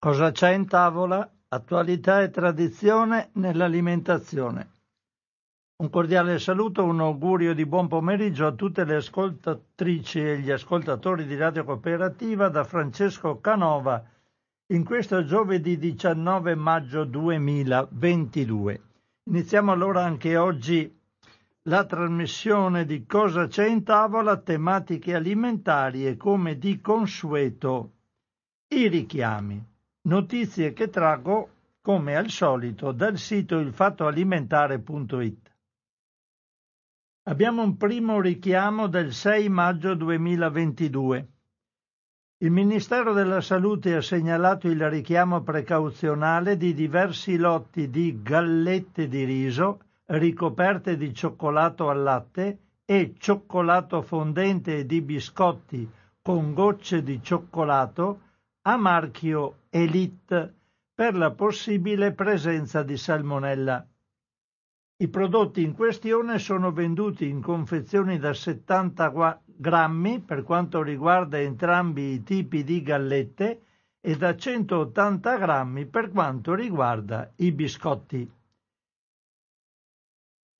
Cosa c'è in tavola? Attualità e tradizione nell'alimentazione. Un cordiale saluto, un augurio di buon pomeriggio a tutte le ascoltatrici e gli ascoltatori di Radio Cooperativa da Francesco Canova in questo giovedì 19 maggio 2022. Iniziamo allora anche oggi la trasmissione di Cosa c'è in tavola, tematiche alimentari e, come di consueto, i richiami. Notizie che traggo, come al solito, dal sito ilfattoalimentare.it. Abbiamo un primo richiamo del 6 maggio 2022. Il Ministero della Salute ha segnalato il richiamo precauzionale di diversi lotti di gallette di riso ricoperte di cioccolato al latte e cioccolato fondente e di biscotti con gocce di cioccolato a marchio Elite per la possibile presenza di salmonella. I prodotti in questione sono venduti in confezioni da 70 grammi per quanto riguarda entrambi i tipi di gallette e da 180 grammi per quanto riguarda i biscotti.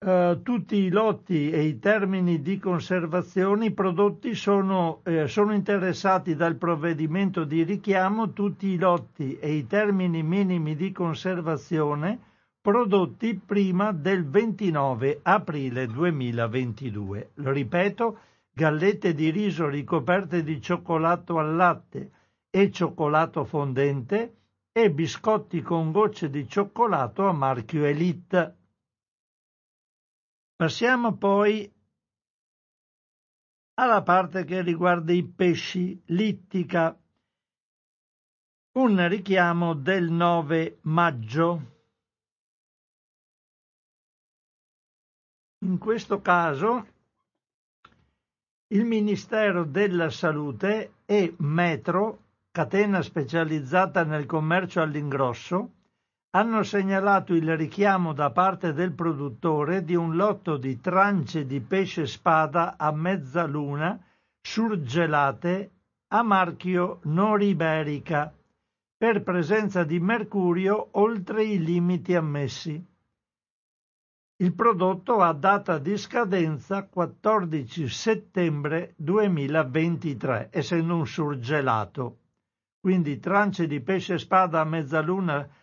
Tutti i lotti e i termini di conservazione i prodotti sono interessati dal provvedimento di richiamo tutti i lotti e i termini minimi di conservazione prodotti prima del 29 aprile 2022. Lo ripeto, gallette di riso ricoperte di cioccolato al latte e cioccolato fondente e biscotti con gocce di cioccolato a marchio Elite. Passiamo poi alla parte che riguarda i pesci, l'ittica, un richiamo del 9 maggio. In questo caso il Ministero della Salute e Metro, catena specializzata nel commercio all'ingrosso, hanno segnalato il richiamo da parte del produttore di un lotto di trance di pesce spada a mezzaluna surgelate a marchio Noriberica per presenza di mercurio oltre i limiti ammessi. Il prodotto ha data di scadenza 14 settembre 2023, essendo un surgelato. Quindi trance di pesce spada a mezzaluna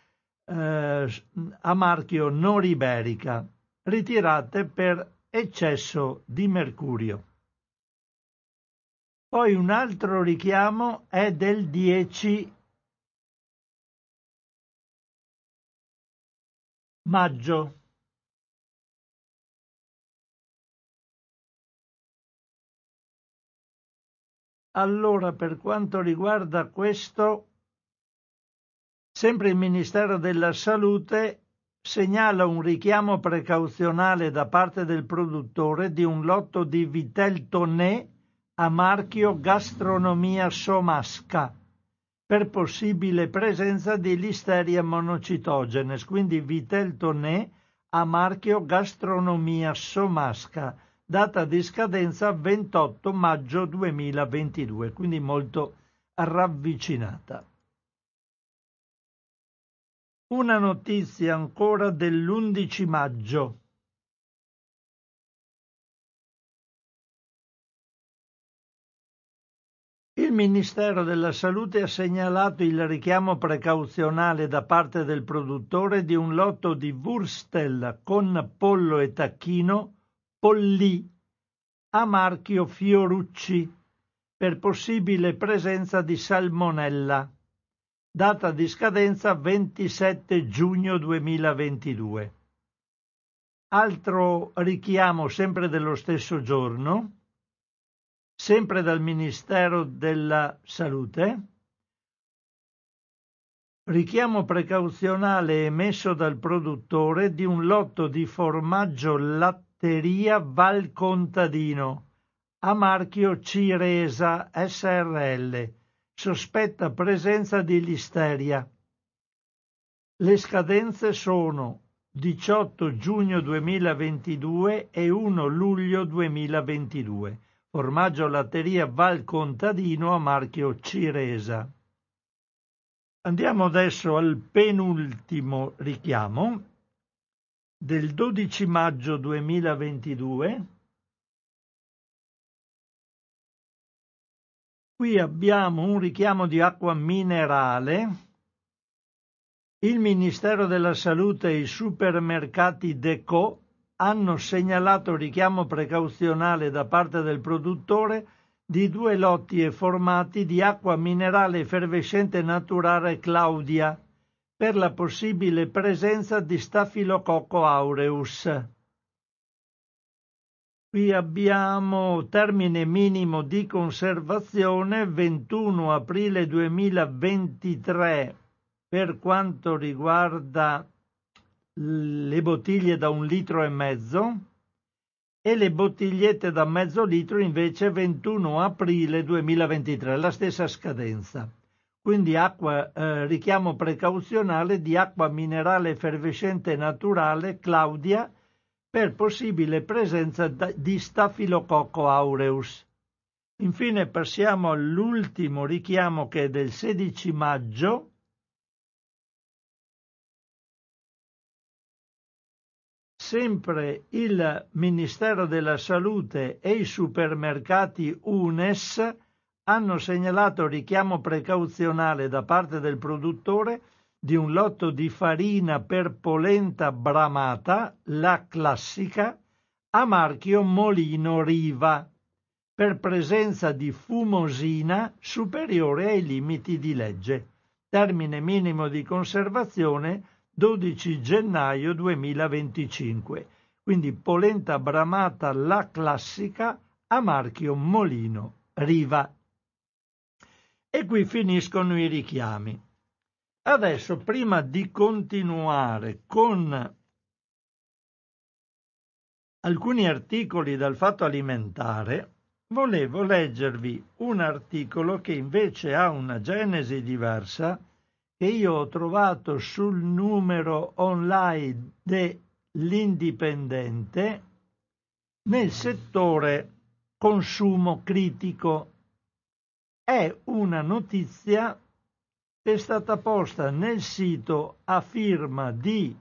a marchio Noriberica, ritirate per eccesso di mercurio. Poi un altro richiamo è del 10 maggio. Allora, per quanto riguarda questo, sempre il Ministero della Salute segnala un richiamo precauzionale da parte del produttore di un lotto di vitel tonné a marchio Gastronomia Somasca per possibile presenza di listeria monocitogenes, quindi vitel tonné a marchio Gastronomia Somasca, data di scadenza 28 maggio 2022, quindi molto ravvicinata. Una notizia ancora dell'11 maggio. Il Ministero della Salute ha segnalato il richiamo precauzionale da parte del produttore di un lotto di wurstel con pollo e tacchino Polli a marchio Fiorucci per possibile presenza di salmonella. Data di scadenza 27 giugno 2022. Altro richiamo sempre dello stesso giorno, sempre dal Ministero della Salute. Richiamo precauzionale emesso dal produttore di un lotto di formaggio Latteria Val Contadino a marchio Ciresa SRL. Sospetta presenza di listeria. Le scadenze sono 18 giugno 2022 e 1 luglio 2022. Formaggio Latteria Val Contadino a marchio Ciresa. Andiamo adesso al penultimo richiamo del 12 maggio 2022. Qui abbiamo un richiamo di acqua minerale. Il Ministero della Salute e i supermercati Deco hanno segnalato richiamo precauzionale da parte del produttore di 2 lotti e formati di acqua minerale effervescente naturale Claudia per la possibile presenza di Staphylococcus aureus. Qui abbiamo termine minimo di conservazione 21 aprile 2023 per quanto riguarda le bottiglie da 1,5 litri e le bottigliette da mezzo litro invece 21 aprile 2023, la stessa scadenza. Quindi acqua, richiamo precauzionale di acqua minerale effervescente naturale Claudia per possibile presenza di Staphylococcus aureus. Infine passiamo all'ultimo richiamo che è del 16 maggio. Sempre il Ministero della Salute e i supermercati UNES hanno segnalato richiamo precauzionale da parte del produttore di un lotto di farina per polenta bramata, la classica, a marchio Molino Riva, per presenza di fumosina superiore ai limiti di legge. Termine minimo di conservazione 12 gennaio 2025, quindi polenta bramata la classica a marchio Molino Riva. E qui finiscono i richiami. Adesso, prima di continuare con alcuni articoli dal Fatto Alimentare, volevo leggervi un articolo che invece ha una genesi diversa, che io ho trovato sul numero online dell'Indipendente nel settore consumo critico. È una notizia che è stata posta nel sito a firma di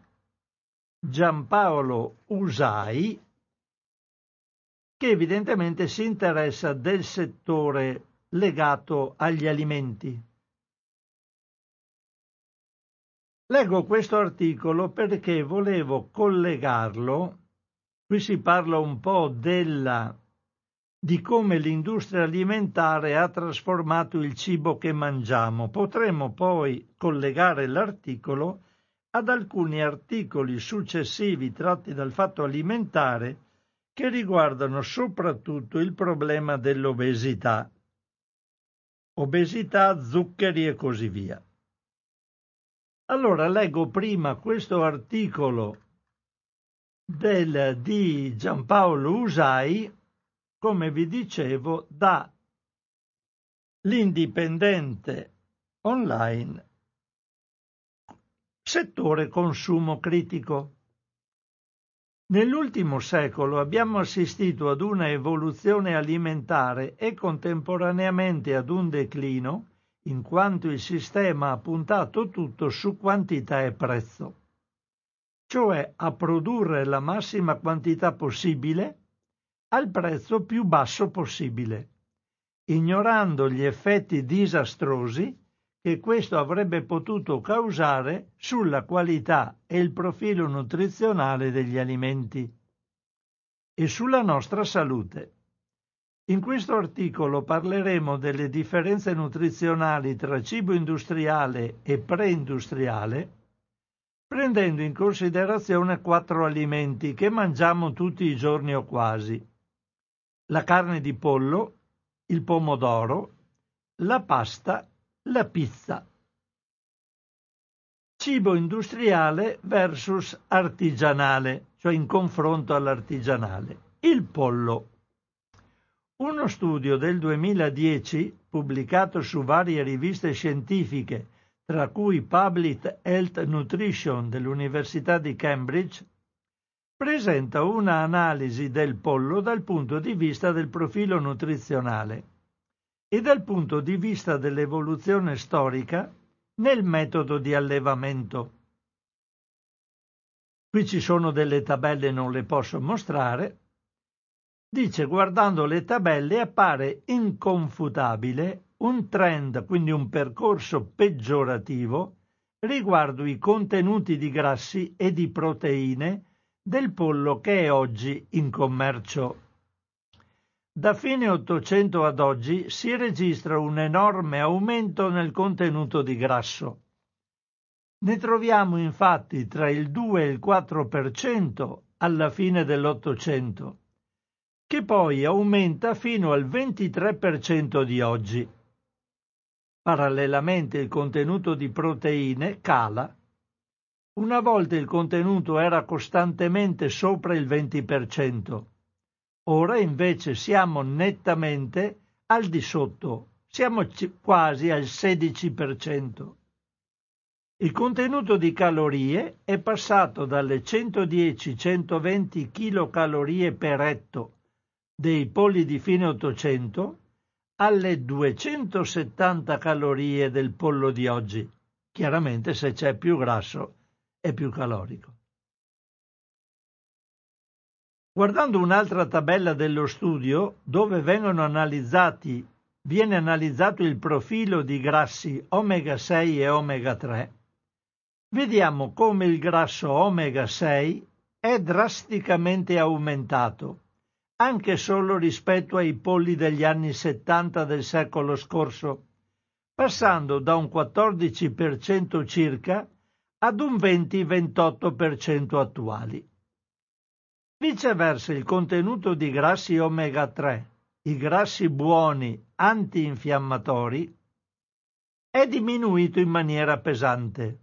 Giampaolo Usai, che evidentemente si interessa del settore legato agli alimenti. Leggo questo articolo perché volevo collegarlo. Qui si parla un po' di come l'industria alimentare ha trasformato il cibo che mangiamo. Potremmo poi collegare l'articolo ad alcuni articoli successivi tratti dal Fatto Alimentare che riguardano soprattutto il problema dell'obesità. Obesità, zuccheri e così via. Allora, leggo prima questo articolo di Giampaolo Usai, come vi dicevo, da l'Indipendente online, settore consumo critico. Nell'ultimo secolo abbiamo assistito ad una evoluzione alimentare e contemporaneamente ad un declino, in quanto il sistema ha puntato tutto su quantità e prezzo, cioè a produrre la massima quantità possibile al prezzo più basso possibile, ignorando gli effetti disastrosi che questo avrebbe potuto causare sulla qualità e il profilo nutrizionale degli alimenti e sulla nostra salute. In questo articolo parleremo delle differenze nutrizionali tra cibo industriale e preindustriale, prendendo in considerazione 4 alimenti che mangiamo tutti i giorni o quasi: la carne di pollo, il pomodoro, la pasta, la pizza. Cibo industriale versus artigianale, cioè in confronto all'artigianale. Il pollo. Uno studio del 2010, pubblicato su varie riviste scientifiche, tra cui Public Health Nutrition dell'Università di Cambridge, presenta un'analisi del pollo dal punto di vista del profilo nutrizionale e dal punto di vista dell'evoluzione storica nel metodo di allevamento. Qui ci sono delle tabelle, non le posso mostrare. Dice: guardando le tabelle appare inconfutabile un trend, quindi un percorso peggiorativo riguardo i contenuti di grassi e di proteine del pollo che è oggi in commercio. Da fine Ottocento ad oggi si registra un enorme aumento nel contenuto di grasso. Ne troviamo infatti tra il 2 e il 4% alla fine dell'Ottocento, che poi aumenta fino al 23% di oggi. Parallelamente il contenuto di proteine cala. Una volta il contenuto era costantemente sopra il 20%. Ora invece siamo nettamente al di sotto, siamo quasi al 16%. Il contenuto di calorie è passato dalle 110-120 kcal per etto dei polli di fine Ottocento alle 270 calorie del pollo di oggi. Chiaramente se c'è più grasso è più calorico. Guardando un'altra tabella dello studio, dove viene analizzato il profilo di grassi omega 6 e omega 3, vediamo come il grasso omega 6 è drasticamente aumentato, anche solo rispetto ai polli degli anni 70 del secolo scorso, passando da un 14% circa ad un 20-28% attuali. Viceversa, il contenuto di grassi omega 3, i grassi buoni antinfiammatori, è diminuito in maniera pesante,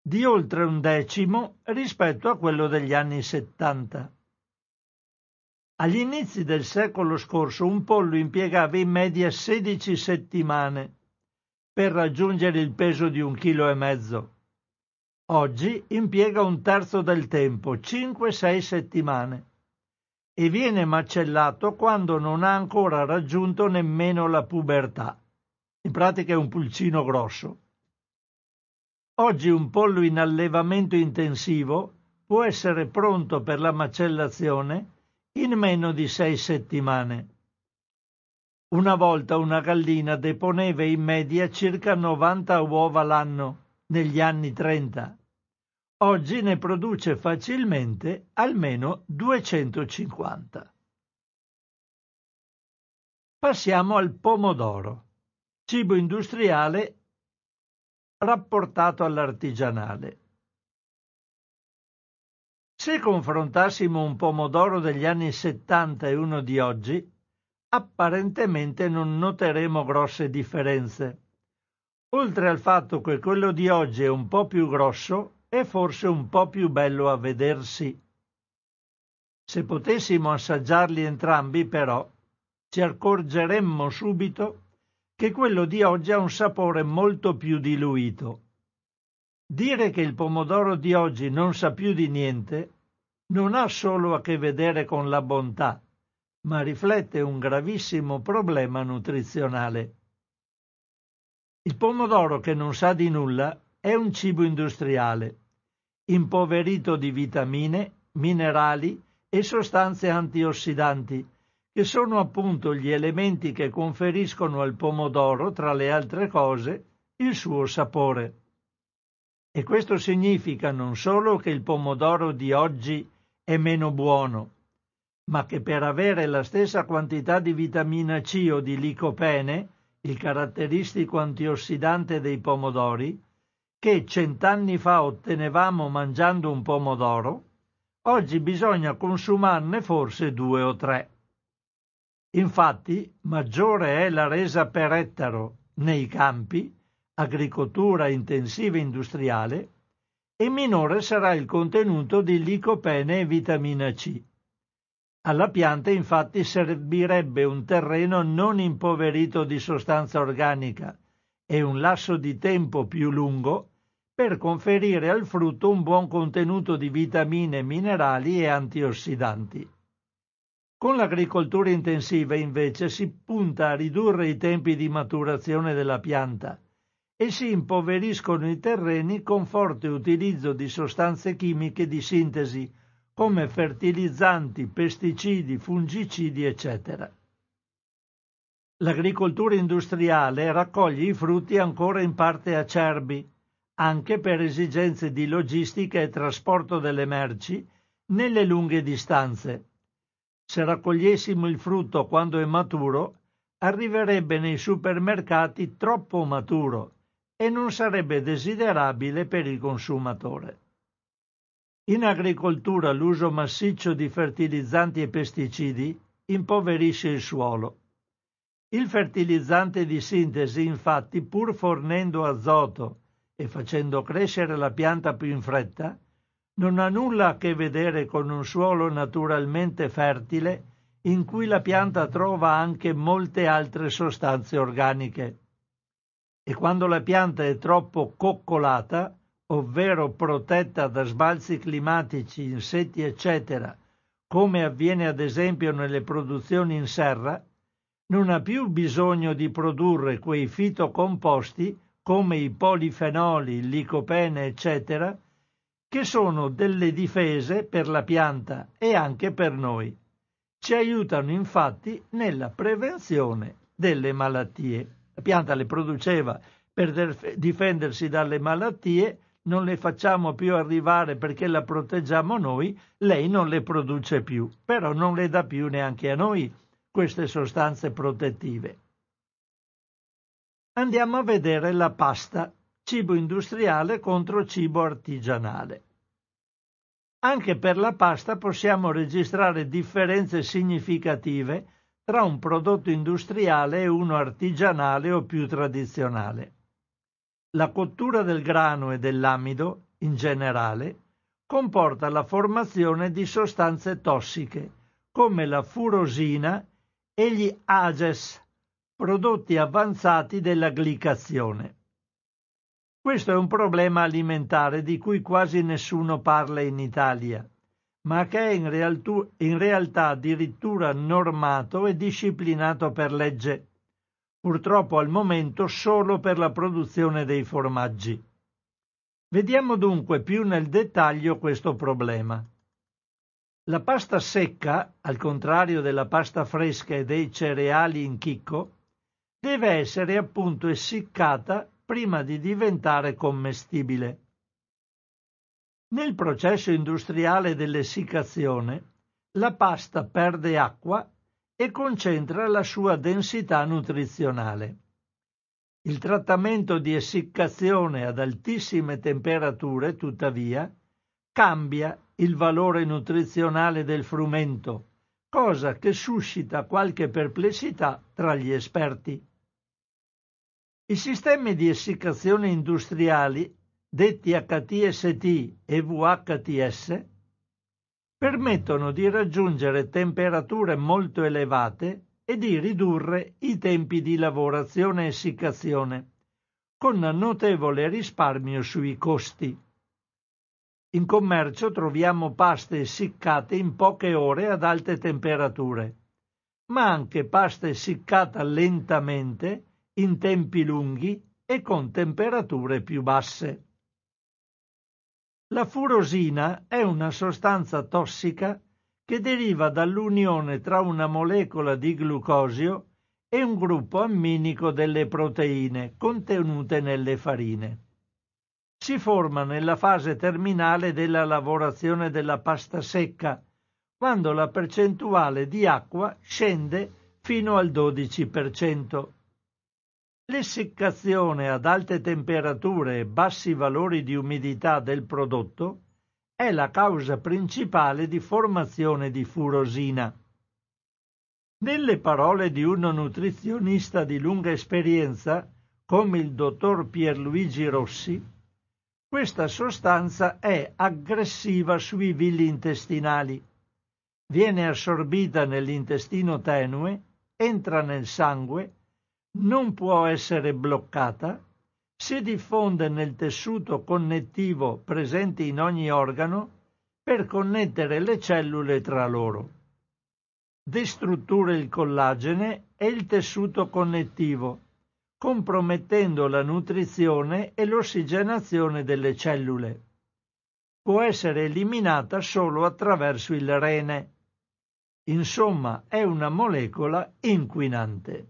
di oltre 1/10 rispetto a quello degli anni 70. Agli inizi del secolo scorso un pollo impiegava in media 16 settimane per raggiungere il peso di 1,5 kg. Oggi impiega un terzo del tempo, 5-6 settimane, e viene macellato quando non ha ancora raggiunto nemmeno la pubertà. In pratica è un pulcino grosso. Oggi un pollo in allevamento intensivo può essere pronto per la macellazione in meno di 6 settimane. Una volta una gallina deponeva in media circa 90 uova l'anno negli anni 30. Oggi ne produce facilmente almeno 250. Passiamo al pomodoro, cibo industriale rapportato all'artigianale. Se confrontassimo un pomodoro degli anni 70 e uno di oggi, apparentemente non noteremo grosse differenze, oltre al fatto che quello di oggi è un po' più grosso e forse un po' più bello a vedersi. Se potessimo assaggiarli entrambi, però, ci accorgeremmo subito che quello di oggi ha un sapore molto più diluito. Dire che il pomodoro di oggi non sa più di niente non ha solo a che vedere con la bontà, ma riflette un gravissimo problema nutrizionale. Il pomodoro che non sa di nulla è un cibo industriale, impoverito di vitamine, minerali e sostanze antiossidanti, che sono appunto gli elementi che conferiscono al pomodoro, tra le altre cose, il suo sapore. E questo significa non solo che il pomodoro di oggi è meno buono, ma che per avere la stessa quantità di vitamina C o di licopene, il caratteristico antiossidante dei pomodori, che 100 anni fa ottenevamo mangiando un pomodoro, oggi bisogna consumarne forse 2 o 3. Infatti, maggiore è la resa per ettaro nei campi, agricoltura intensiva industriale, e minore sarà il contenuto di licopene e vitamina C. Alla pianta infatti servirebbe un terreno non impoverito di sostanza organica e un lasso di tempo più lungo per conferire al frutto un buon contenuto di vitamine, minerali e antiossidanti. Con l'agricoltura intensiva invece si punta a ridurre i tempi di maturazione della pianta e si impoveriscono i terreni con forte utilizzo di sostanze chimiche di sintesi come fertilizzanti, pesticidi, fungicidi, eccetera. L'agricoltura industriale raccoglie i frutti ancora in parte acerbi, anche per esigenze di logistica e trasporto delle merci nelle lunghe distanze. Se raccogliessimo il frutto quando è maturo, arriverebbe nei supermercati troppo maturo e non sarebbe desiderabile per il consumatore. In agricoltura l'uso massiccio di fertilizzanti e pesticidi impoverisce il suolo. Il fertilizzante di sintesi, infatti, pur fornendo azoto e facendo crescere la pianta più in fretta, non ha nulla a che vedere con un suolo naturalmente fertile in cui la pianta trova anche molte altre sostanze organiche. E quando la pianta è troppo coccolata, ovvero protetta da sbalzi climatici, insetti, eccetera, come avviene ad esempio nelle produzioni in serra, non ha più bisogno di produrre quei fitocomposti come i polifenoli, il licopene, eccetera, che sono delle difese per la pianta e anche per noi. Ci aiutano infatti nella prevenzione delle malattie. La pianta le produceva per difendersi dalle malattie, non le facciamo più arrivare perché la proteggiamo noi, lei non le produce più, però non le dà più neanche a noi queste sostanze protettive. Andiamo a vedere la pasta, cibo industriale contro cibo artigianale. Anche per la pasta possiamo registrare differenze significative tra un prodotto industriale e uno artigianale o più tradizionale. La cottura del grano e dell'amido, in generale, comporta la formazione di sostanze tossiche, come la furosina e gli AGEs, prodotti avanzati della glicazione. Questo è un problema alimentare di cui quasi nessuno parla in Italia, ma che è in realtà addirittura normato e disciplinato per legge, purtroppo al momento solo per la produzione dei formaggi. Vediamo dunque più nel dettaglio questo problema. La pasta secca, al contrario della pasta fresca e dei cereali in chicco, deve essere appunto essiccata prima di diventare commestibile. Nel processo industriale dell'essiccazione, la pasta perde acqua e concentra la sua densità nutrizionale. Il trattamento di essiccazione ad altissime temperature, tuttavia, cambia il valore nutrizionale del frumento, cosa che suscita qualche perplessità tra gli esperti. I sistemi di essiccazione industriali, detti HTST e VHTS, permettono di raggiungere temperature molto elevate e di ridurre i tempi di lavorazione e essiccazione, con notevole risparmio sui costi. In commercio troviamo paste essiccate in poche ore ad alte temperature, ma anche pasta essiccata lentamente, in tempi lunghi e con temperature più basse. La furosina è una sostanza tossica che deriva dall'unione tra una molecola di glucosio e un gruppo amminico delle proteine contenute nelle farine. Si forma nella fase terminale della lavorazione della pasta secca, quando la percentuale di acqua scende fino al 12%. L'essiccazione ad alte temperature e bassi valori di umidità del prodotto è la causa principale di formazione di furosina. Nelle parole di uno nutrizionista di lunga esperienza, come il dottor Pierluigi Rossi, questa sostanza è aggressiva sui villi intestinali, viene assorbita nell'intestino tenue, entra nel sangue, non può essere bloccata, si diffonde nel tessuto connettivo presente in ogni organo per connettere le cellule tra loro. Destruttura il collagene e il tessuto connettivo, compromettendo la nutrizione e l'ossigenazione delle cellule. Può essere eliminata solo attraverso il rene. Insomma, è una molecola inquinante.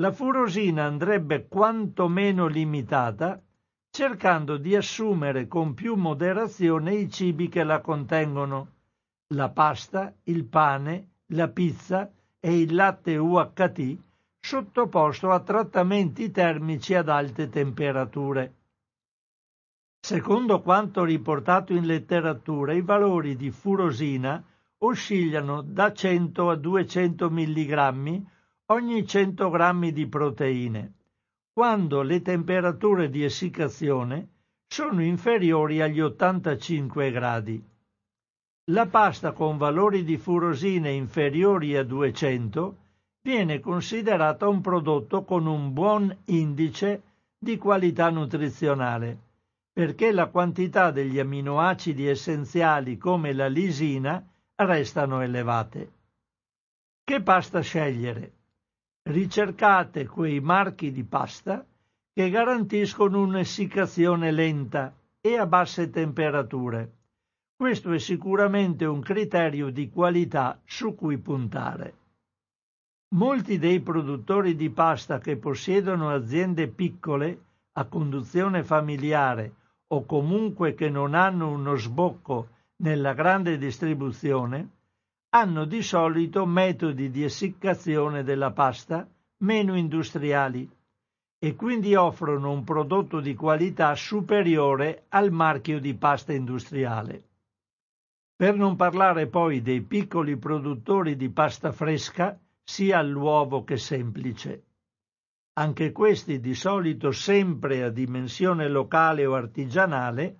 La furosina andrebbe quantomeno limitata, cercando di assumere con più moderazione i cibi che la contengono, la pasta, il pane, la pizza e il latte UHT, sottoposto a trattamenti termici ad alte temperature. Secondo quanto riportato in letteratura, i valori di furosina oscillano da 100 a 200 mg ogni 100 g di proteine, quando le temperature di essiccazione sono inferiori agli 85 gradi. La pasta con valori di furosina inferiori a 200 viene considerata un prodotto con un buon indice di qualità nutrizionale, perché la quantità degli amminoacidi essenziali come la lisina restano elevate. Che pasta scegliere? Ricercate quei marchi di pasta che garantiscono un'essiccazione lenta e a basse temperature. Questo è sicuramente un criterio di qualità su cui puntare. Molti dei produttori di pasta che possiedono aziende piccole a conduzione familiare o comunque che non hanno uno sbocco nella grande distribuzione, hanno di solito metodi di essiccazione della pasta meno industriali e quindi offrono un prodotto di qualità superiore al marchio di pasta industriale. Per non parlare poi dei piccoli produttori di pasta fresca, sia all'uovo che semplice. Anche questi di solito sempre a dimensione locale o artigianale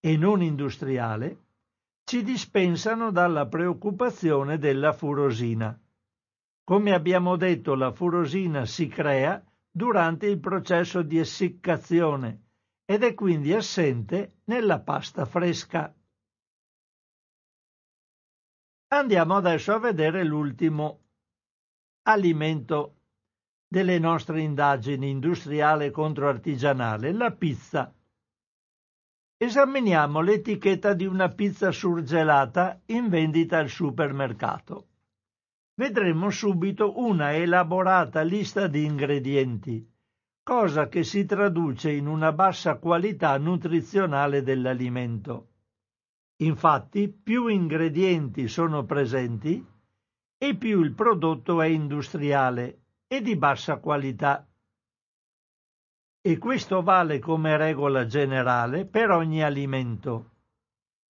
e non industriale, ci dispensano dalla preoccupazione della furosina. Come abbiamo detto, la furosina si crea durante il processo di essiccazione ed è quindi assente nella pasta fresca. Andiamo adesso a vedere l'ultimo alimento delle nostre indagini industriale contro artigianale, la pizza. Esaminiamo l'etichetta di una pizza surgelata in vendita al supermercato. Vedremo subito una elaborata lista di ingredienti, cosa che si traduce in una bassa qualità nutrizionale dell'alimento. Infatti, più ingredienti sono presenti e più il prodotto è industriale e di bassa qualità. E questo vale come regola generale per ogni alimento.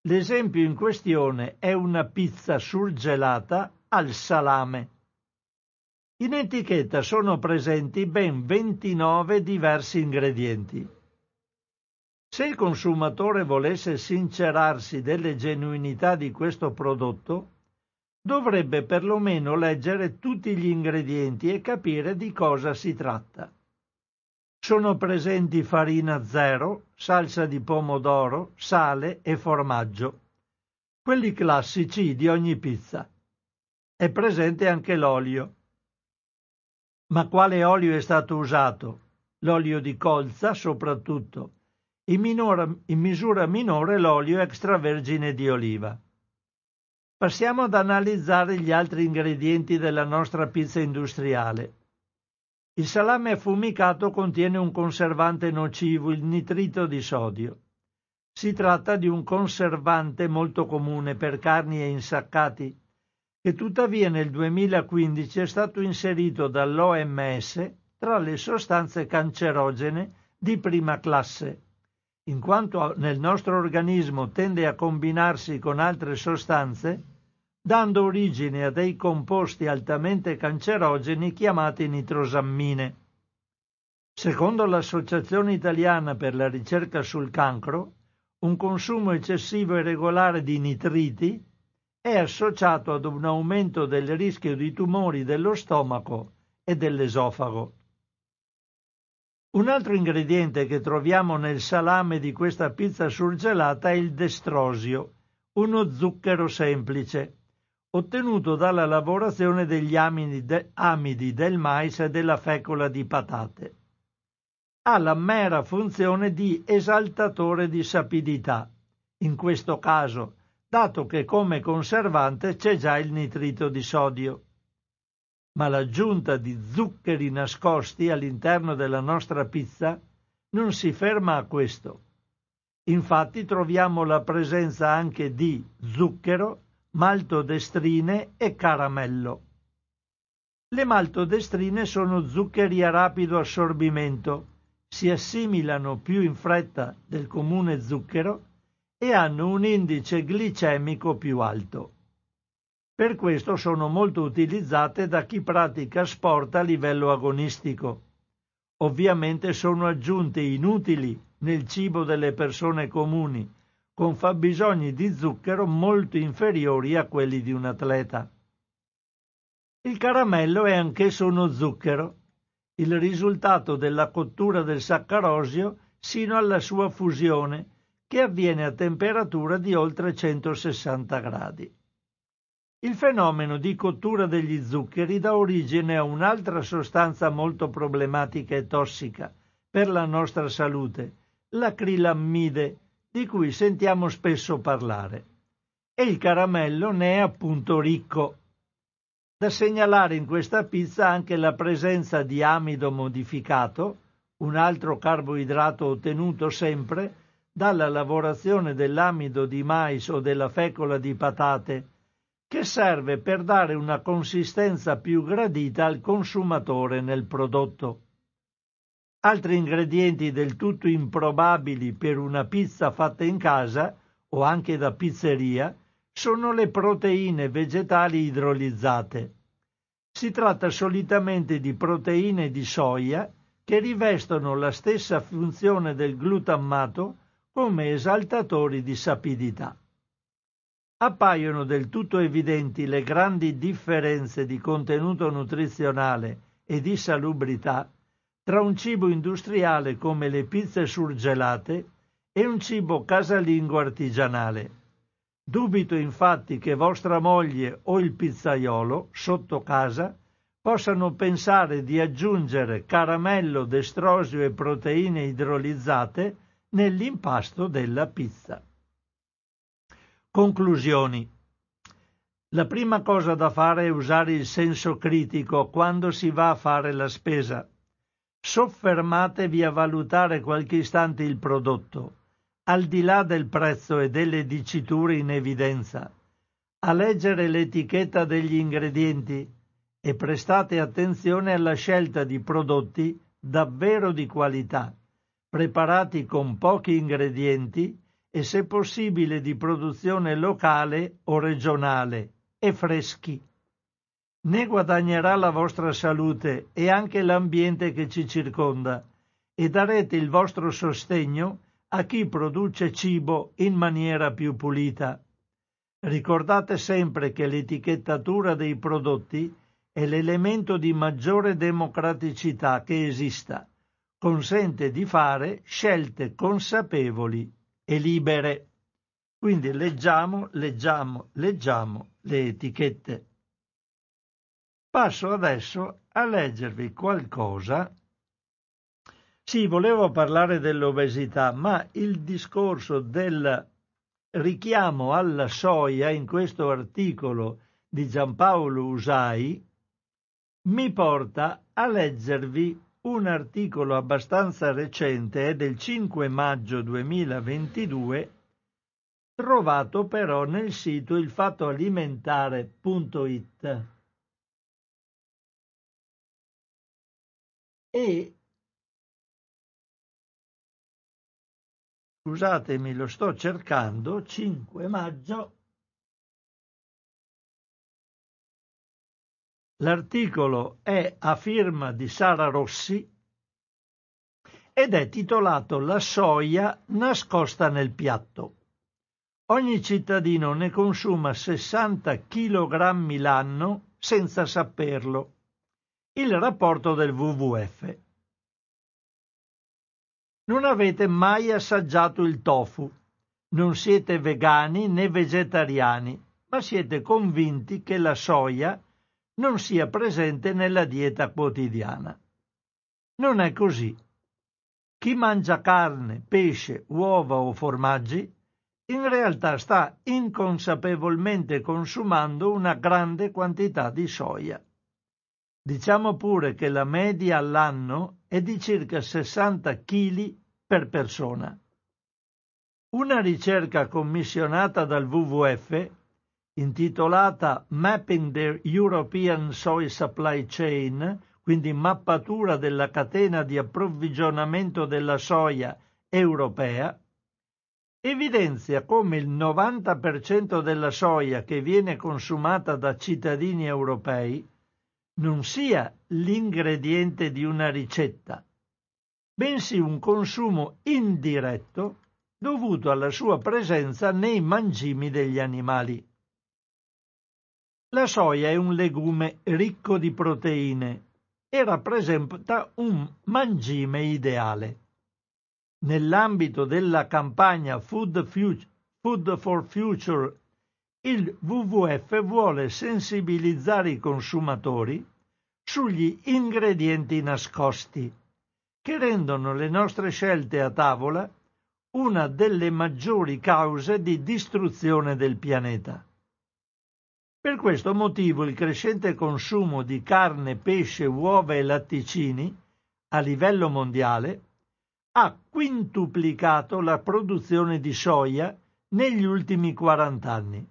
L'esempio in questione è una pizza surgelata al salame. In etichetta sono presenti ben 29 diversi ingredienti. Se il consumatore volesse sincerarsi delle genuinità di questo prodotto, dovrebbe perlomeno leggere tutti gli ingredienti e capire di cosa si tratta. Sono presenti farina zero, salsa di pomodoro, sale e formaggio, quelli classici di ogni pizza. È presente anche l'olio. Ma quale olio è stato usato? L'olio di colza soprattutto, in misura minore l'olio extravergine di oliva. Passiamo ad analizzare gli altri ingredienti della nostra pizza industriale. Il salame affumicato contiene un conservante nocivo, il nitrito di sodio. Si tratta di un conservante molto comune per carni e insaccati, che tuttavia nel 2015 è stato inserito dall'OMS tra le sostanze cancerogene di prima classe, in quanto nel nostro organismo tende a combinarsi con altre sostanze, dando origine a dei composti altamente cancerogeni chiamati nitrosammine. Secondo l'Associazione Italiana per la Ricerca sul Cancro, un consumo eccessivo e regolare di nitriti è associato ad un aumento del rischio di tumori dello stomaco e dell'esofago. Un altro ingrediente che troviamo nel salame di questa pizza surgelata è il destrosio, uno zucchero semplice, ottenuto dalla lavorazione degli amidi del mais e della fecola di patate. Ha la mera funzione di esaltatore di sapidità, in questo caso, dato che come conservante c'è già il nitrito di sodio. Ma l'aggiunta di zuccheri nascosti all'interno della nostra pizza non si ferma a questo. Infatti troviamo la presenza anche di zucchero, maltodestrine e caramello. Le maltodestrine sono zuccheri a rapido assorbimento, si assimilano più in fretta del comune zucchero e hanno un indice glicemico più alto. Per questo sono molto utilizzate da chi pratica sport a livello agonistico. Ovviamente sono aggiunte inutili nel cibo delle persone comuni, con fabbisogni di zucchero molto inferiori a quelli di un atleta. Il caramello è anch'esso uno zucchero, il risultato della cottura del saccarosio sino alla sua fusione, che avviene a temperatura di oltre 160 gradi. Il fenomeno di cottura degli zuccheri dà origine a un'altra sostanza molto problematica e tossica per la nostra salute, l'acrilammide, di cui sentiamo spesso parlare. E il caramello ne è appunto ricco. Da segnalare in questa pizza anche la presenza di amido modificato, un altro carboidrato ottenuto sempre dalla lavorazione dell'amido di mais o della fecola di patate, che serve per dare una consistenza più gradita al consumatore nel prodotto. Altri ingredienti del tutto improbabili per una pizza fatta in casa o anche da pizzeria sono le proteine vegetali idrolizzate. Si tratta solitamente di proteine di soia che rivestono la stessa funzione del glutammato come esaltatori di sapidità. Appaiono del tutto evidenti le grandi differenze di contenuto nutrizionale e di salubrità tra un cibo industriale come le pizze surgelate e un cibo casalingo artigianale. Dubito infatti che vostra moglie o il pizzaiolo sotto casa possano pensare di aggiungere caramello, destrosio e proteine idrolizzate nell'impasto della pizza. Conclusioni. La prima cosa da fare è usare il senso critico quando si va a fare la spesa. Soffermatevi a valutare qualche istante il prodotto, al di là del prezzo e delle diciture in evidenza, a leggere l'etichetta degli ingredienti e prestate attenzione alla scelta di prodotti davvero di qualità, preparati con pochi ingredienti e se possibile di produzione locale o regionale, e freschi. Ne guadagnerà la vostra salute e anche l'ambiente che ci circonda, e darete il vostro sostegno a chi produce cibo in maniera più pulita. Ricordate sempre che l'etichettatura dei prodotti è l'elemento di maggiore democraticità che esista, consente di fare scelte consapevoli e libere. Quindi leggiamo le etichette. Passo adesso a leggervi qualcosa. Sì, volevo parlare dell'obesità, ma il discorso del richiamo alla soia in questo articolo di Giampaolo Usai mi porta a leggervi un articolo abbastanza recente, è del 5 maggio 2022, trovato però nel sito ilfattoalimentare.it, e scusatemi, lo sto cercando. 5 maggio. L'articolo è a firma di Sara Rossi ed è titolato «La soia nascosta nel piatto». Ogni cittadino ne consuma 60 kg l'anno senza saperlo. Il rapporto del WWF. Non avete mai assaggiato il tofu. Non siete vegani né vegetariani, ma siete convinti che la soia non sia presente nella dieta quotidiana. Non è così. Chi mangia carne, pesce, uova o formaggi, in realtà sta inconsapevolmente consumando una grande quantità di soia. Diciamo pure che la media all'anno è di circa 60 kg per persona. Una ricerca commissionata dal WWF, intitolata Mapping the European Soy Supply Chain, quindi mappatura della catena di approvvigionamento della soia europea, evidenzia come il 90% della soia che viene consumata da cittadini europei non sia l'ingrediente di una ricetta, bensì un consumo indiretto dovuto alla sua presenza nei mangimi degli animali. La soia è un legume ricco di proteine e rappresenta un mangime ideale. Nell'ambito della campagna Food for Future, il WWF vuole sensibilizzare i consumatori sugli ingredienti nascosti, che rendono le nostre scelte a tavola una delle maggiori cause di distruzione del pianeta. Per questo motivo il crescente consumo di carne, pesce, uova e latticini a livello mondiale ha quintuplicato la produzione di soia negli ultimi 40 anni.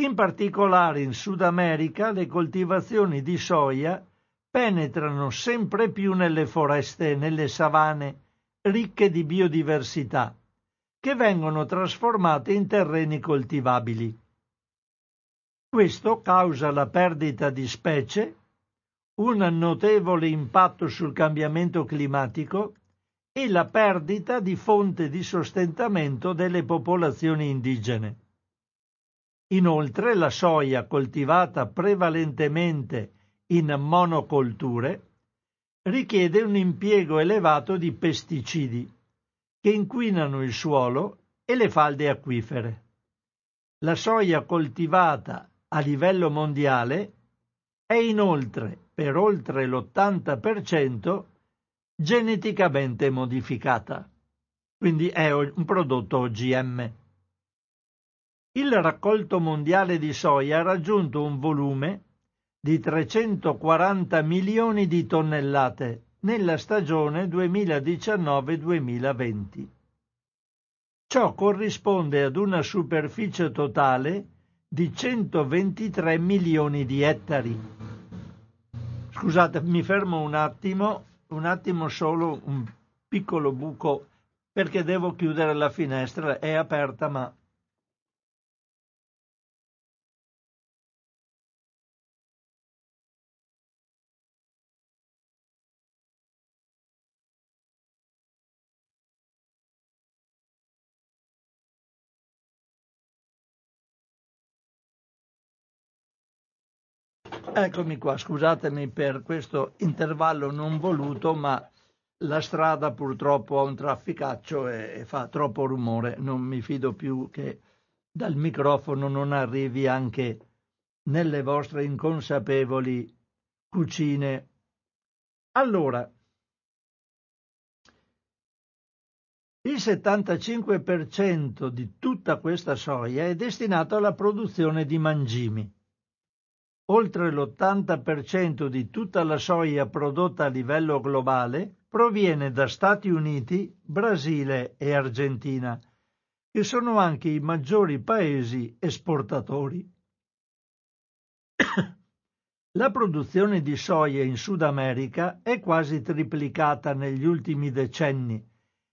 In particolare in Sud America le coltivazioni di soia penetrano sempre più nelle foreste e nelle savane ricche di biodiversità, che vengono trasformate in terreni coltivabili. Questo causa la perdita di specie, un notevole impatto sul cambiamento climatico e la perdita di fonte di sostentamento delle popolazioni indigene. Inoltre, la soia coltivata prevalentemente in monocolture richiede un impiego elevato di pesticidi che inquinano il suolo e le falde acquifere. La soia coltivata a livello mondiale è inoltre per oltre l'80% geneticamente modificata, quindi è un prodotto OGM. Il raccolto mondiale di soia ha raggiunto un volume di 340 milioni di tonnellate nella stagione 2019-2020. Ciò corrisponde ad una superficie totale di 123 milioni di ettari. Scusate, mi fermo un attimo solo, un piccolo buco, perché devo chiudere la finestra, è aperta ma... Eccomi qua, scusatemi per questo intervallo non voluto, ma la strada purtroppo ha un trafficaccio e fa troppo rumore. Non mi fido più che dal microfono non arrivi anche nelle vostre inconsapevoli cucine. Allora, il 75% di tutta questa soia è destinato alla produzione di mangimi. Oltre l'80% di tutta la soia prodotta a livello globale proviene da Stati Uniti, Brasile e Argentina, che sono anche i maggiori paesi esportatori. La produzione di soia in Sud America è quasi triplicata negli ultimi decenni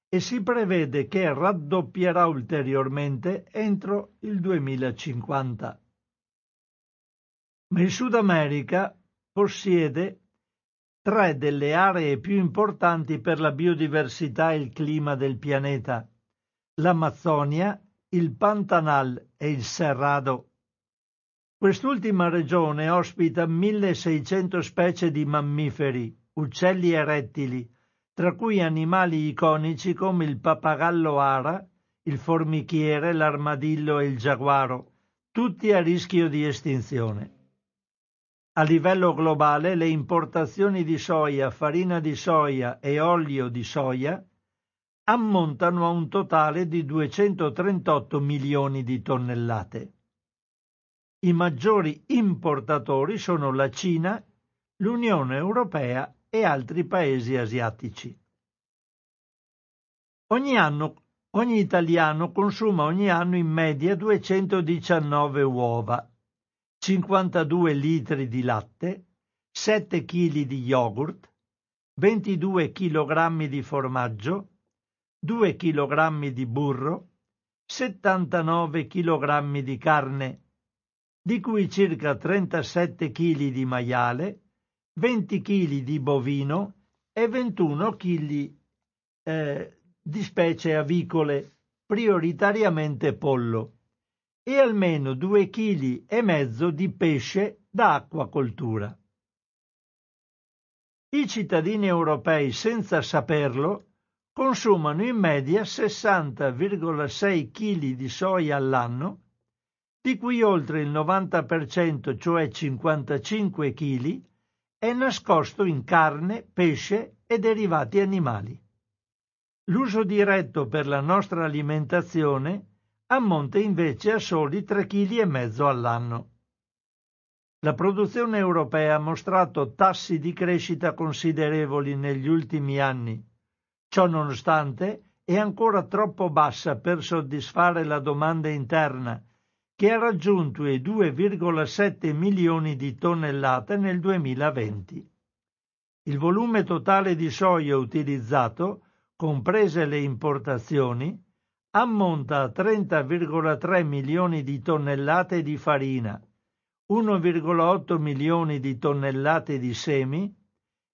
e si prevede che raddoppierà ulteriormente entro il 2050. Ma il Sud America possiede tre delle aree più importanti per la biodiversità e il clima del pianeta: l'Amazzonia, il Pantanal e il Cerrado. Quest'ultima regione ospita 1600 specie di mammiferi, uccelli e rettili, tra cui animali iconici come il pappagallo ara, il formichiere, l'armadillo e il giaguaro, tutti a rischio di estinzione. A livello globale le importazioni di soia, farina di soia e olio di soia ammontano a un totale di 238 milioni di tonnellate. I maggiori importatori sono la Cina, l'Unione Europea e altri paesi asiatici. Ogni italiano consuma ogni anno in media 219 uova, 52 litri di latte, 7 kg di yogurt, 22 kg di formaggio, 2 kg di burro, 79 kg di carne, di cui circa 37 kg di maiale, 20 kg di bovino e 21 kg di specie avicole, prioritariamente pollo, e almeno 2,5 kg di pesce da acquacoltura. I cittadini europei, senza saperlo, consumano in media 60,6 kg di soia all'anno, di cui oltre il 90%, cioè 55 kg, è nascosto in carne, pesce e derivati animali. L'uso diretto per la nostra alimentazione ammonta invece a soli 3,5 kg all'anno. La produzione europea ha mostrato tassi di crescita considerevoli negli ultimi anni. Ciò nonostante è ancora troppo bassa per soddisfare la domanda interna, che ha raggiunto i 2,7 milioni di tonnellate nel 2020. Il volume totale di soia utilizzato, comprese le importazioni, ammonta a 30,3 milioni di tonnellate di farina, 1,8 milioni di tonnellate di semi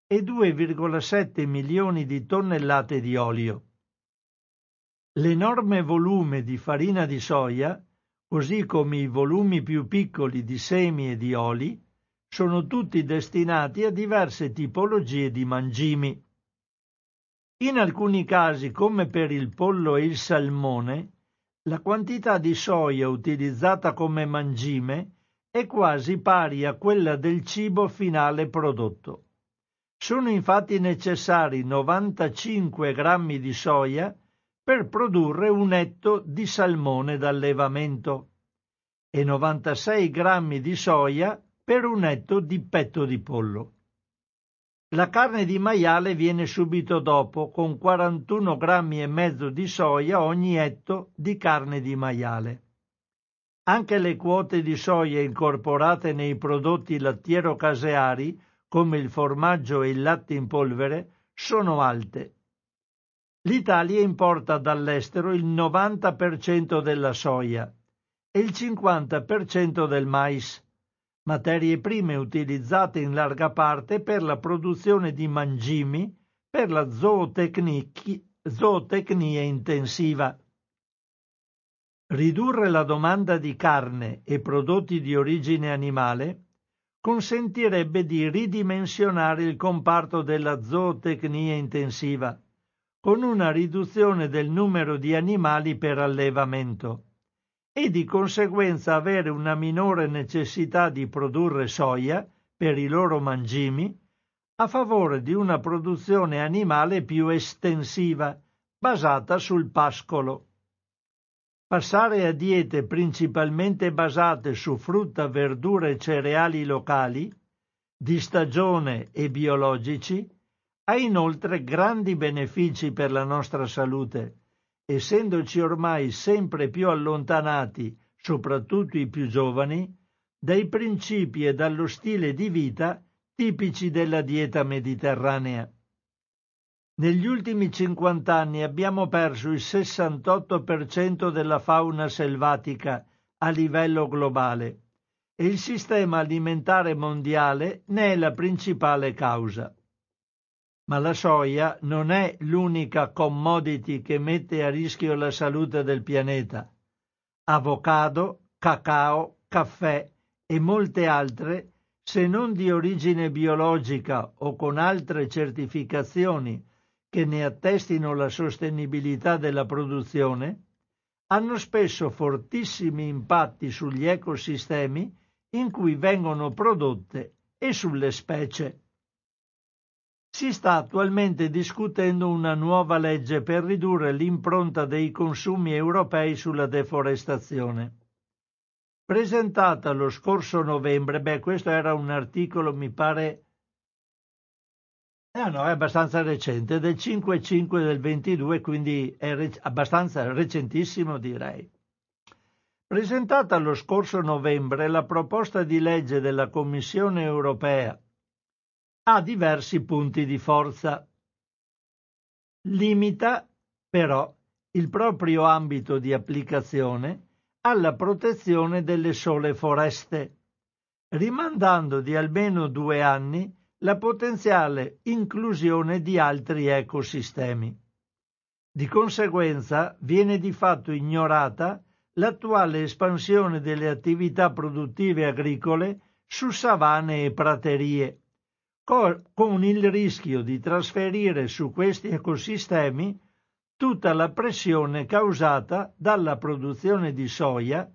e 2,7 milioni di tonnellate di olio. L'enorme volume di farina di soia, così come i volumi più piccoli di semi e di oli, sono tutti destinati a diverse tipologie di mangimi. In alcuni casi, come per il pollo e il salmone, la quantità di soia utilizzata come mangime è quasi pari a quella del cibo finale prodotto. Sono infatti necessari 95 grammi di soia per produrre un etto di salmone d'allevamento e 96 grammi di soia per un etto di petto di pollo. La carne di maiale viene subito dopo, con 41 grammi e mezzo di soia ogni etto di carne di maiale. Anche le quote di soia incorporate nei prodotti lattiero-caseari, come il formaggio e il latte in polvere, sono alte. L'Italia importa dall'estero il 90% della soia e il 50% del mais, materie prime utilizzate in larga parte per la produzione di mangimi per la zootecnia intensiva. Ridurre la domanda di carne e prodotti di origine animale consentirebbe di ridimensionare il comparto della zootecnia intensiva, con una riduzione del numero di animali per allevamento e di conseguenza avere una minore necessità di produrre soia per i loro mangimi a favore di una produzione animale più estensiva basata sul pascolo. Passare a diete principalmente basate su frutta, verdura e cereali locali, di stagione e biologici, ha inoltre grandi benefici per la nostra salute, essendoci ormai sempre più allontanati, soprattutto i più giovani, dai principi e dallo stile di vita tipici della dieta mediterranea. Negli ultimi 50 anni abbiamo perso il 68% della fauna selvatica a livello globale e il sistema alimentare mondiale ne è la principale causa. Ma la soia non è l'unica commodity che mette a rischio la salute del pianeta. Avocado, cacao, caffè e molte altre, se non di origine biologica o con altre certificazioni che ne attestino la sostenibilità della produzione, hanno spesso fortissimi impatti sugli ecosistemi in cui vengono prodotte e sulle specie. Si sta attualmente discutendo una nuova legge per ridurre l'impronta dei consumi europei sulla deforestazione. Presentata lo scorso novembre, questo era un articolo, mi pare, è abbastanza recente, del 5/5 del 22, quindi è abbastanza recentissimo, direi. Presentata lo scorso novembre, la proposta di legge della Commissione europea ha diversi punti di forza. Limita, però, il proprio ambito di applicazione alla protezione delle sole foreste, rimandando di almeno 2 anni la potenziale inclusione di altri ecosistemi. Di conseguenza, viene di fatto ignorata l'attuale espansione delle attività produttive agricole su savane e praterie, con il rischio di trasferire su questi ecosistemi tutta la pressione causata dalla produzione di soia,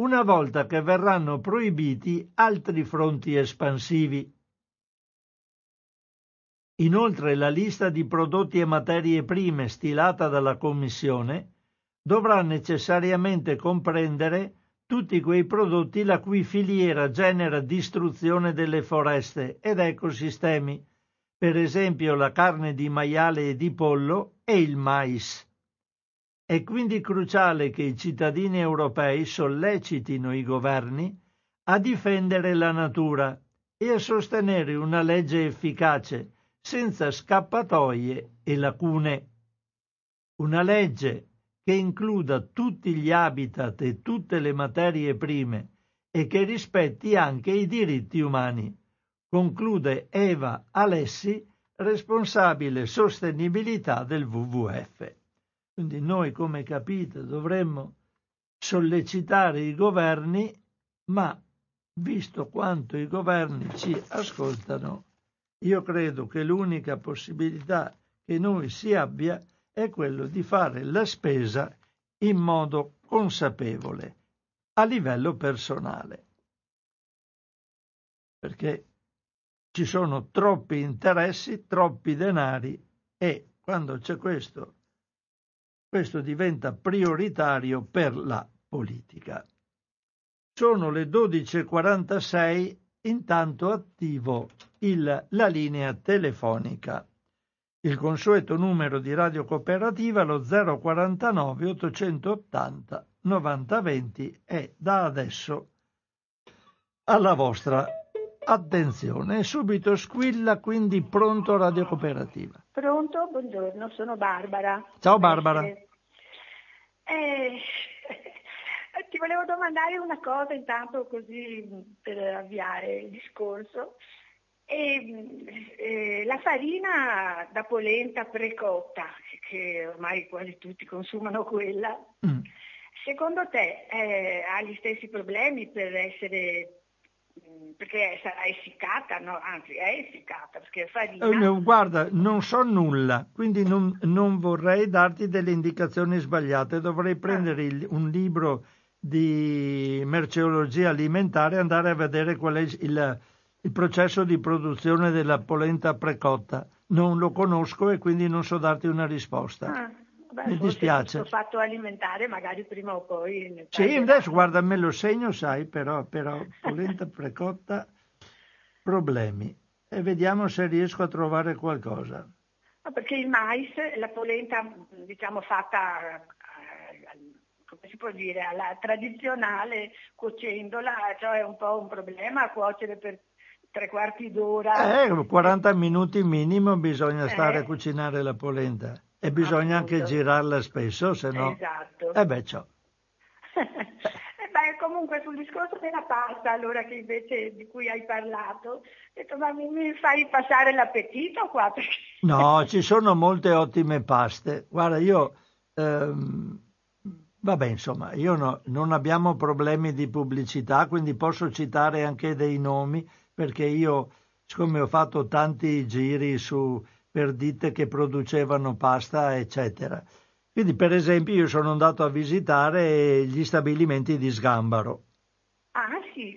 una volta che verranno proibiti altri fronti espansivi. Inoltre, la lista di prodotti e materie prime stilata dalla Commissione dovrà necessariamente comprendere tutti quei prodotti la cui filiera genera distruzione delle foreste ed ecosistemi, per esempio la carne di maiale e di pollo e il mais. È quindi cruciale che i cittadini europei sollecitino i governi a difendere la natura e a sostenere una legge efficace, senza scappatoie e lacune. Una legge che includa tutti gli habitat e tutte le materie prime e che rispetti anche i diritti umani, conclude Eva Alessi, responsabile sostenibilità del WWF. Quindi noi, come capite, dovremmo sollecitare i governi, ma visto quanto i governi ci ascoltano, io credo che l'unica possibilità che noi si abbia è quello di fare la spesa in modo consapevole a livello personale, perché ci sono troppi interessi, troppi denari, e quando c'è questo diventa prioritario per la politica. Sono le 12:46, intanto attivo la linea telefonica. Il consueto numero di Radio Cooperativa, lo 049 880 9020, è da adesso alla vostra attenzione. Subito squilla, quindi pronto Radio Cooperativa. Pronto, buongiorno, sono Barbara. Ciao Barbara. Ti volevo domandare una cosa intanto, così per avviare il discorso. La farina da polenta precotta, che ormai quasi tutti consumano quella, secondo te ha gli stessi problemi perché sarà essiccata? No, anzi, è essiccata perché è farina. Guarda, non so nulla, quindi non vorrei darti delle indicazioni sbagliate. Dovrei prendere un libro di merceologia alimentare e andare a vedere qual è il processo di produzione della polenta precotta. Non lo conosco e quindi non so darti una risposta. Mi dispiace. Ho fatto alimentare, magari prima o poi. Sì, adesso guarda, me lo segno, sai, però polenta precotta, problemi. E vediamo se riesco a trovare qualcosa. No, perché il mais, la polenta, diciamo, fatta, come si può dire, alla tradizionale, cuocendola, cioè è un po' un problema a cuocere per 3/4 d'ora. 40 minuti minimo bisogna stare a cucinare la polenta, e bisogna anche girarla spesso, se no. Esatto. Comunque sul discorso della pasta, allora, che invece di cui hai parlato, ho detto, ma mi fai passare l'appetito qua? Perché... No, ci sono molte ottime paste. Guarda, io non abbiamo problemi di pubblicità, quindi posso citare anche dei nomi, perché io, siccome ho fatto tanti giri per ditte che producevano pasta, eccetera, Quindi, per esempio, io sono andato a visitare gli stabilimenti di Sgambaro. Ah, sì,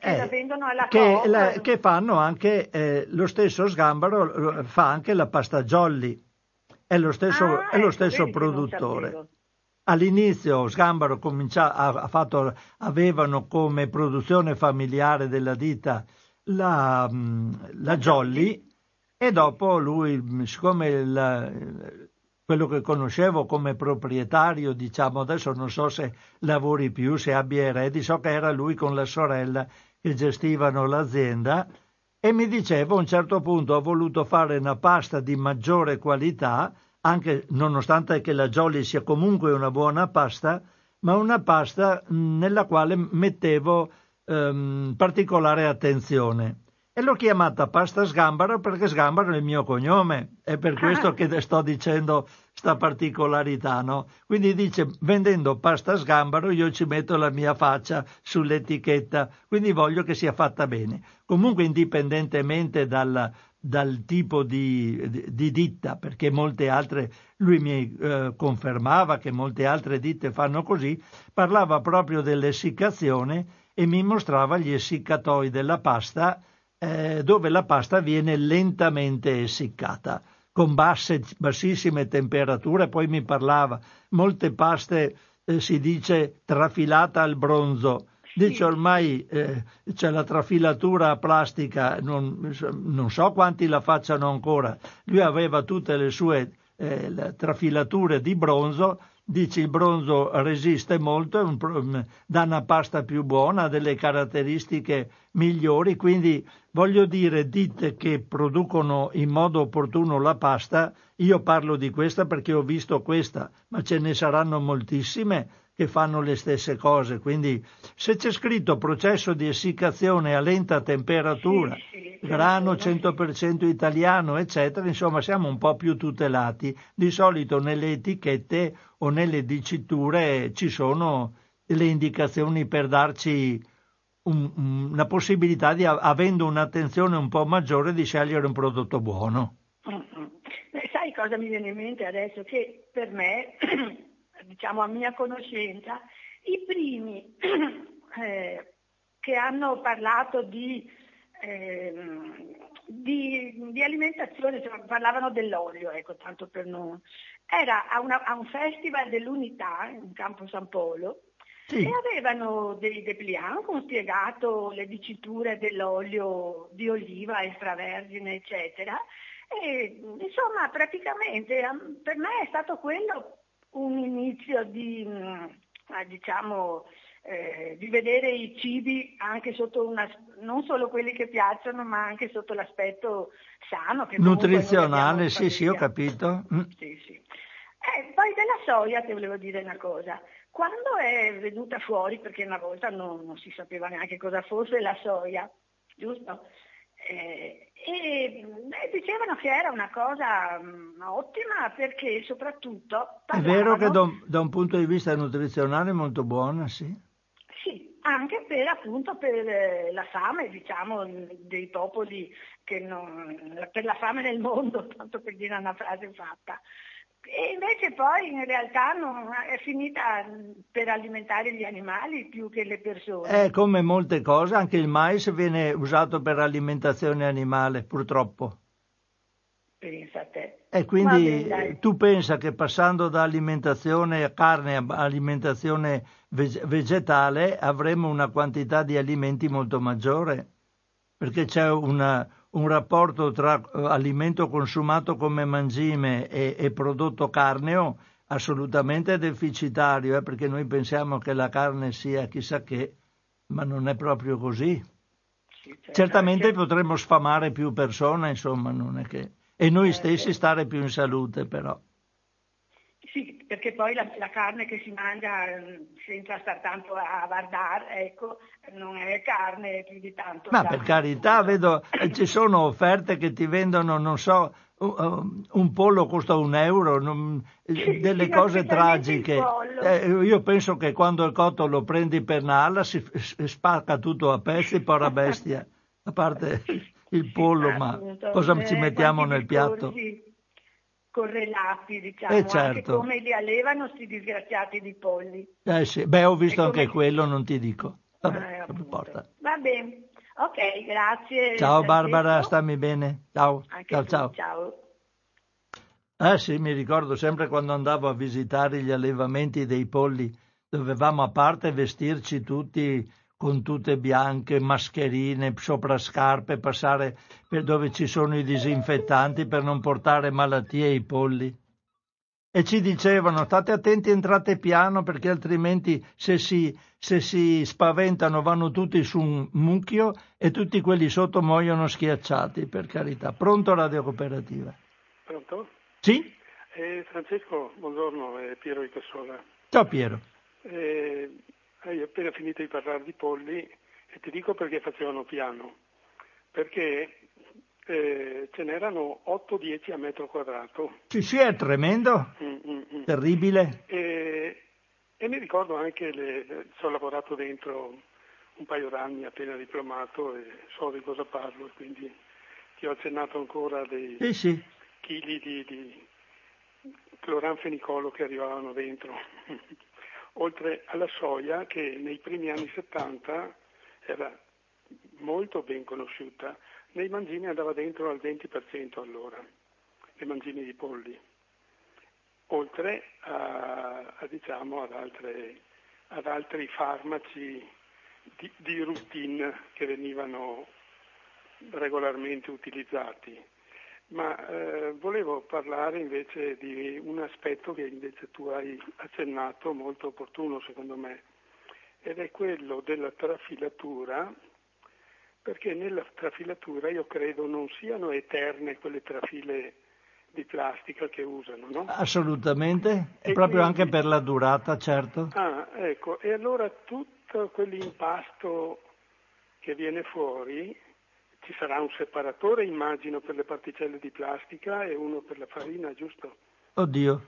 che la vendono alla Coop. Che fanno anche, lo stesso Sgambaro fa anche la pasta Jolly, è lo stesso produttore. All'inizio Sgambaro avevano come produzione familiare della ditta la Jolly, e dopo lui, siccome quello che conoscevo come proprietario, diciamo, adesso non so se lavori più, se abbia eredi, so che era lui con la sorella che gestivano l'azienda, e mi dicevo, a un certo punto ho voluto fare una pasta di maggiore qualità, anche nonostante che la Jolly sia comunque una buona pasta, ma una pasta nella quale mettevo particolare attenzione. E l'ho chiamata pasta Sgambaro perché Sgambaro è il mio cognome, è per questo che sto dicendo sta particolarità, no? Quindi dice, vendendo pasta Sgambaro io ci metto la mia faccia sull'etichetta, quindi voglio che sia fatta bene. Comunque, indipendentemente dal tipo di ditta, perché molte altre, lui mi confermava che molte altre ditte fanno così, parlava proprio dell'essiccazione e mi mostrava gli essiccatoi della pasta, dove la pasta viene lentamente essiccata con bassissime temperature. Poi mi parlava, molte paste si dice trafilata al bronzo, dice ormai c'è la trafilatura plastica, non so quanti la facciano ancora, lui aveva tutte le sue trafilature di bronzo, dice il bronzo resiste molto, dà una pasta più buona, ha delle caratteristiche migliori. Quindi voglio dire, ditte che producono in modo opportuno la pasta, io parlo di questa perché ho visto questa, ma ce ne saranno moltissime che fanno le stesse cose. Quindi se c'è scritto processo di essiccazione a lenta temperatura, grano 100% italiano, eccetera, insomma siamo un po' più tutelati. Di solito nelle etichette o nelle diciture ci sono le indicazioni per darci una possibilità, di, avendo un'attenzione un po' maggiore, di scegliere un prodotto buono. Sai cosa mi viene in mente adesso? Che per me... diciamo a mia conoscenza, i primi che hanno parlato di alimentazione, cioè parlavano dell'olio, ecco, tanto per non... Era a un festival dell'Unità in Campo San Polo, sì. E avevano dei dépliant con spiegato le diciture dell'olio di oliva, extravergine, eccetera. E insomma, praticamente per me è stato quello un inizio di vedere i cibi anche sotto non solo quelli che piacciono, ma anche sotto l'aspetto sano, che nutrizionale, sì, ho capito. Sì. Poi della soia ti volevo dire una cosa. Quando è venuta fuori, perché una volta non si sapeva neanche cosa fosse la soia, giusto? E dicevano che era una cosa ottima, perché soprattutto parlavano... È vero che da un punto di vista nutrizionale è molto buona, sì, anche per, appunto, per la fame, diciamo, dei popoli per la fame nel mondo, tanto per dire una frase fatta. E invece poi in realtà è finita per alimentare gli animali più che le persone. Come molte cose, anche il mais viene usato per alimentazione animale, purtroppo. Pensa a te. E quindi tu pensa che passando da alimentazione a carne a alimentazione vegetale avremo una quantità di alimenti molto maggiore, perché c'è un rapporto tra alimento consumato come mangime e prodotto carneo assolutamente deficitario, perché noi pensiamo che la carne sia chissà che, ma non è proprio così. Sì, certamente potremmo sfamare più persone, insomma, non è che... E noi stessi stare più in salute, però. Sì, perché poi la carne che si mangia senza star tanto a guardare, ecco, non è carne più di tanto. Ma per carità, vedo, ci sono offerte che ti vendono, non so, un pollo costa €1, delle cose tragiche. Io penso che quando il cotto lo prendi per un'ala si spacca tutto a pezzi, porra bestia, a parte il pollo, ma cosa ci mettiamo nel piatto? correlati, diciamo, certo, anche come li allevano sti disgraziati di polli. Sì. Beh, ho visto anche quello, non ti dico. Vabbè, non importa. Va bene, ok, grazie. Ciao Barbara, stammi bene. Ciao. Anche ciao, tu, ciao. Ciao. Ah sì, mi ricordo sempre quando andavo a visitare gli allevamenti dei polli, dovevamo a parte vestirci tutti con tute bianche, mascherine, sopra scarpe, passare per dove ci sono i disinfettanti per non portare malattie ai polli. E ci dicevano, state attenti, entrate piano, perché altrimenti se si spaventano vanno tutti su un mucchio e tutti quelli sotto muoiono schiacciati, per carità. Pronto Radio Cooperativa? Pronto? Sì? Francesco, buongiorno, è Piero di Cassola. Ciao Piero. Hai appena finito di parlare di polli e ti dico perché facevano piano, perché ce n'erano 8-10 a metro quadrato. Sì, è tremendo, terribile. E mi ricordo anche, ci ho lavorato dentro un paio d'anni appena diplomato e so di cosa parlo, e quindi ti ho accennato ancora dei chili di cloranfenicolo che arrivavano dentro. Oltre alla soia, che nei primi anni 70 era molto ben conosciuta, nei mangimi andava dentro al 20% all'ora, nei mangimi di polli, oltre diciamo, ad altri farmaci di routine che venivano regolarmente utilizzati. Ma volevo parlare invece di un aspetto che invece tu hai accennato, molto opportuno secondo me, ed è quello della trafilatura, perché nella trafilatura io credo non siano eterne quelle trafile di plastica che usano, no? Assolutamente, e proprio quindi, anche per la durata, certo. Ah, ecco, e allora tutto quell'impasto che viene fuori... Ci sarà un separatore, immagino, per le particelle di plastica e uno per la farina, giusto? Oddio,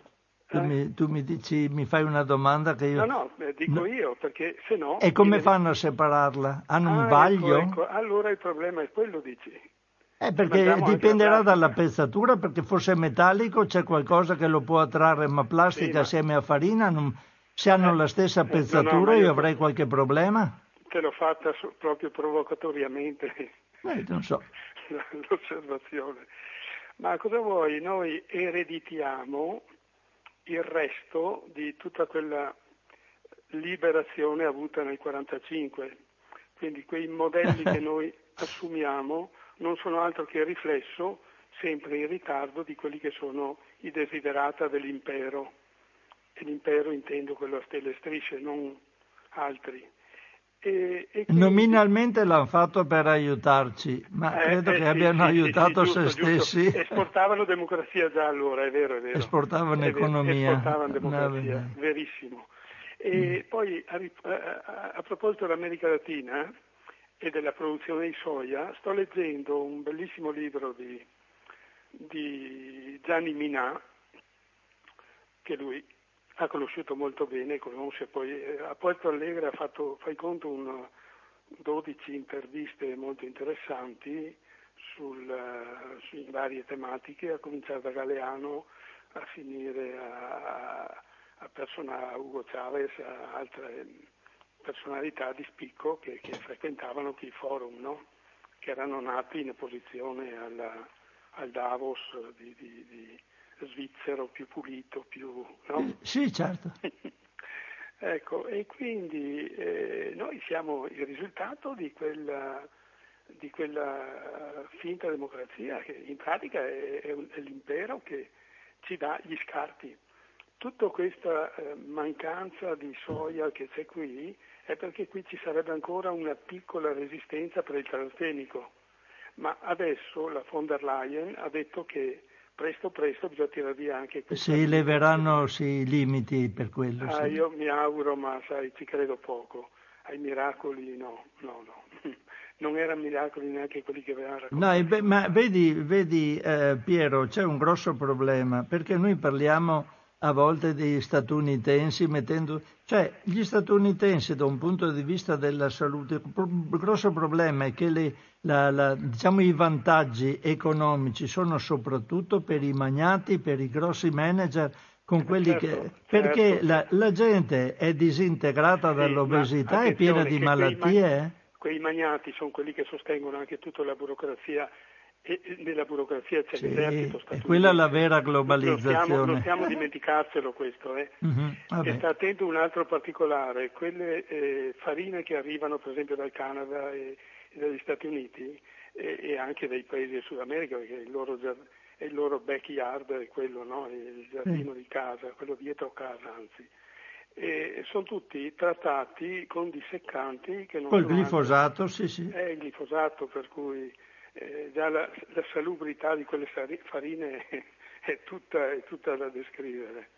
tu mi dici, mi fai una domanda che io... No, dico io, perché se no... E come fanno a separarla? Hanno un vaglio? Ecco. Allora il problema è quello, dici? Perché dipenderà dalla pezzatura, perché forse è metallico, c'è qualcosa che lo può attrarre, ma plastica sì, assieme a farina, non... se hanno la stessa pezzatura io avrei qualche problema? Te l'ho fatta proprio provocatoriamente... non so. L'osservazione. Ma cosa vuoi? Noi ereditiamo il resto di tutta quella liberazione avuta nel 45, quindi quei modelli che noi assumiamo non sono altro che il riflesso, sempre in ritardo, di quelli che sono i desiderata dell'impero, e l'impero intendo quello a stelle e strisce, non altri. E quindi... Nominalmente l'hanno fatto per aiutarci, ma credo che abbiano aiutato se stessi. Giusto. Esportavano democrazia già allora, è vero. Esportavano economia. Esportavano democrazia, verissimo. E poi a proposito dell'America Latina e della produzione di soia, sto leggendo un bellissimo libro di Gianni Minà, che lui... ha conosciuto molto bene, conosce poi, a Porto Alegre ha fatto, fai conto, 12 interviste molto interessanti su varie tematiche, a cominciare da Galeano, a finire a Hugo Chavez, a altre personalità di spicco che frequentavano quei forum, no? Che erano nati in opposizione al Davos di svizzero più pulito, più... No? Sì, certo. Ecco, e quindi noi siamo il risultato di quella finta democrazia che in pratica è l'impero che ci dà gli scarti. Tutta questa mancanza di soia che c'è qui è perché qui ci sarebbe ancora una piccola resistenza per il transgenico, ma adesso la von der Leyen ha detto che presto bisogna tirare via anche questo. Si leveranno i limiti per quello. Sì. Io mi auguro, ma sai, ci credo poco. Ai miracoli no. Non erano miracoli neanche quelli che avevano raccontato. No, ma vedi Piero, c'è un grosso problema, perché noi parliamo a volte degli statunitensi, cioè gli statunitensi da un punto di vista della salute, il grosso problema è che i vantaggi economici sono soprattutto per i magnati, per i grossi manager, con quelli perché la gente è disintegrata dall'obesità, è piena di malattie. Quei magnati sono quelli che sostengono anche tutta la burocrazia, e nella burocrazia c'è l'esercito statunitense. Quella è la vera globalizzazione. Non stiamo dimenticarselo questo. E sta attento un altro particolare, quelle farine che arrivano per esempio dal Canada e dagli Stati Uniti e anche dai paesi del Sud America, perché il loro backyard è quello, no? Il giardino di casa, quello dietro casa anzi. E sono tutti trattati con disseccanti che non col glifosato, anche... sì. È il glifosato, per cui già la salubrità di quelle farine è tutta da descrivere.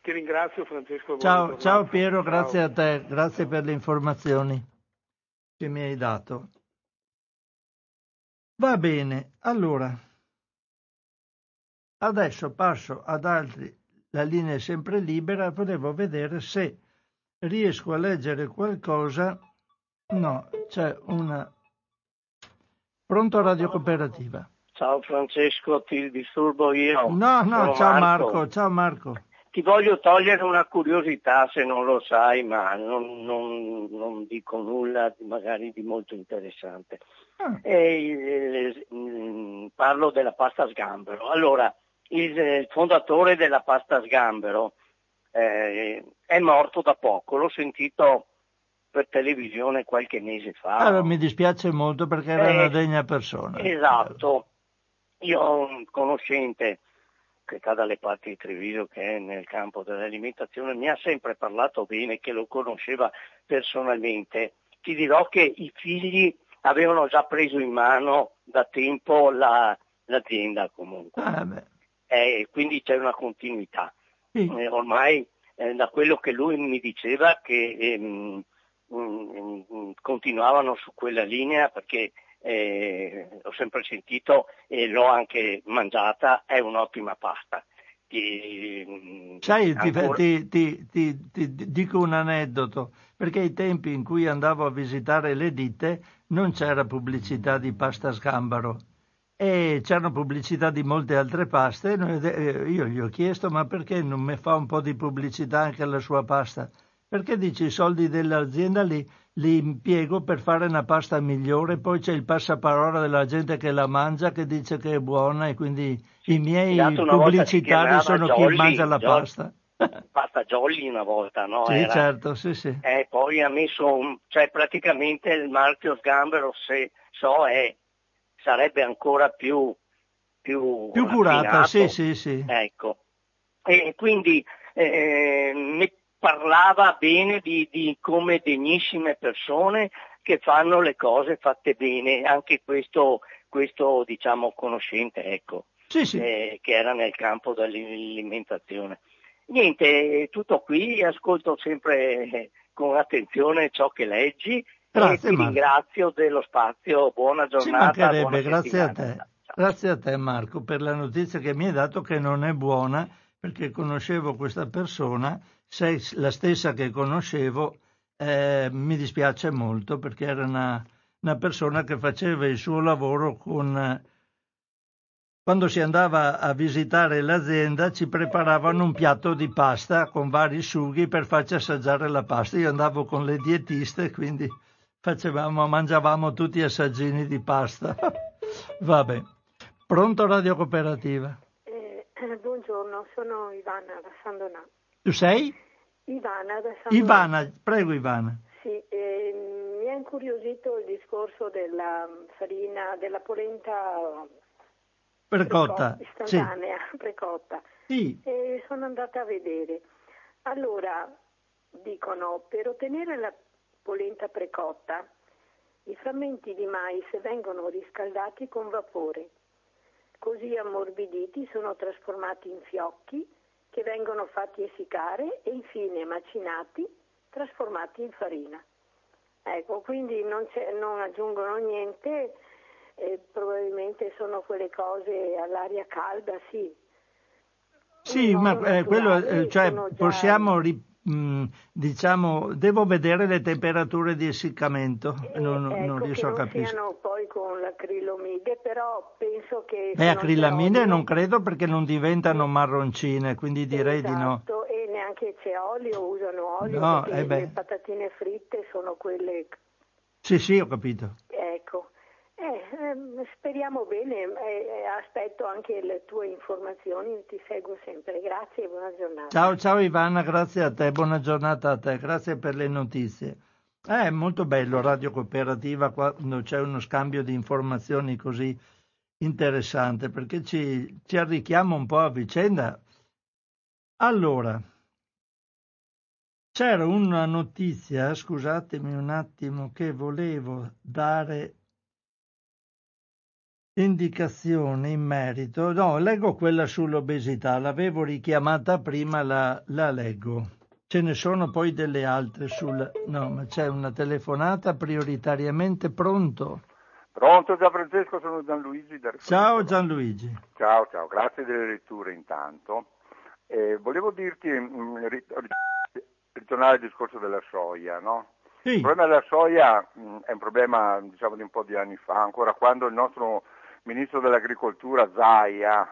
Ti ringrazio, Francesco. Ciao Piero, grazie a te, grazie per le informazioni che mi hai dato. Va bene, allora adesso passo ad altri. La linea è sempre libera, volevo vedere se riesco a leggere qualcosa. No, c'è una... Pronto Radio Cooperativa. Ciao Francesco, ti disturbo io? No, ciao Marco. Ti voglio togliere una curiosità, se non lo sai, ma non dico nulla magari di molto interessante. Parlo della pasta Sgambaro. Allora, il fondatore della pasta Sgambaro è morto da poco, l'ho sentito per televisione qualche mese fa. Allora, mi dispiace molto perché era una degna persona. Esatto, io ho un conoscente che sta dalle parti di Treviso, che è nel campo dell'alimentazione, mi ha sempre parlato bene, che lo conosceva personalmente. Ti dirò che i figli avevano già preso in mano da tempo l'azienda comunque. Quindi c'è una continuità. Sì. Ormai da quello che lui mi diceva che continuavano su quella linea, perché ho sempre sentito e l'ho anche mangiata, è un'ottima pasta. Ti dico un aneddoto, perché ai tempi in cui andavo a visitare le ditte non c'era pubblicità di pasta Sgambaro. E c'erano pubblicità di molte altre paste. Io gli ho chiesto: ma perché non mi fa un po' di pubblicità anche alla sua pasta? Perché dice i soldi dell'azienda li impiego per fare una pasta migliore, poi c'è il passaparola della gente che la mangia, che dice che è buona, e quindi i miei pubblicitari sono Jolly, chi mangia la pasta. Pasta Jolly una volta, no? Sì, certo, sì. Poi ha messo praticamente il marchio Sgambaro, se so, sarebbe ancora più curata, sì. Ecco, e quindi ne parlava bene di come degnissime persone che fanno le cose fatte bene, anche questo diciamo conoscente, ecco, sì. Che era nel campo dell'alimentazione. Niente, tutto qui, ascolto sempre con attenzione ciò che leggi. Grazie, ti ringrazio dello spazio, buona giornata. Buona grazie a te. Ciao. Grazie a te Marco per la notizia che mi hai dato, che non è buona, perché conoscevo questa persona, sei la stessa che conoscevo, mi dispiace molto perché era una persona che faceva il suo lavoro quando si andava a visitare l'azienda ci preparavano un piatto di pasta con vari sughi per farci assaggiare la pasta. Io andavo con le dietiste, quindi... mangiavamo tutti assaggini di pasta. Vabbè. Pronto Radio Cooperativa? Buongiorno, sono Ivana da San Donato. Tu sei? Ivana da San Donato. Ivana, prego Ivana. Sì, mi ha incuriosito il discorso della farina, della polenta precotta. Istantanea, sì. Precotta. Sì. E sono andata a vedere. Allora, dicono, per ottenere la polenta precotta, i frammenti di mais vengono riscaldati con vapore, così ammorbiditi sono trasformati in fiocchi che vengono fatti essiccare e infine macinati, trasformati in farina. Ecco, quindi non aggiungono niente, probabilmente sono quelle cose all'aria calda, sì, Sì, no, ma quello, cioè, possiamo, diciamo, devo vedere le temperature di essiccamento, non riesco a capire. Siano poi con l'acrilamide, però penso che... acrilamide non credo, perché non diventano marroncine, quindi direi di no. Esatto, e neanche c'è olio, usano olio, no, le patatine fritte sono quelle... Sì, sì, ho capito. Ecco. Speriamo bene, aspetto anche le tue informazioni, ti seguo sempre, grazie e buona giornata. Ciao Ivana, grazie a te, buona giornata a te, grazie per le notizie. È molto bello Radio Cooperativa quando c'è uno scambio di informazioni così interessante, perché ci arricchiamo un po' a vicenda. Allora, c'era una notizia, scusatemi un attimo, che volevo dare indicazioni in merito. No, leggo quella sull'obesità, l'avevo richiamata prima, la leggo. Ce ne sono poi delle altre no, ma c'è una telefonata prioritariamente. Pronto Gianfrancesco, sono Gianluigi. Ciao Gianluigi. Ciao, grazie delle letture intanto. Volevo dirti, ritornare al discorso della soia, no? Sì. Il problema della soia è un problema, diciamo, di un po' di anni fa, ancora quando il nostro ministro dell'agricoltura Zaia,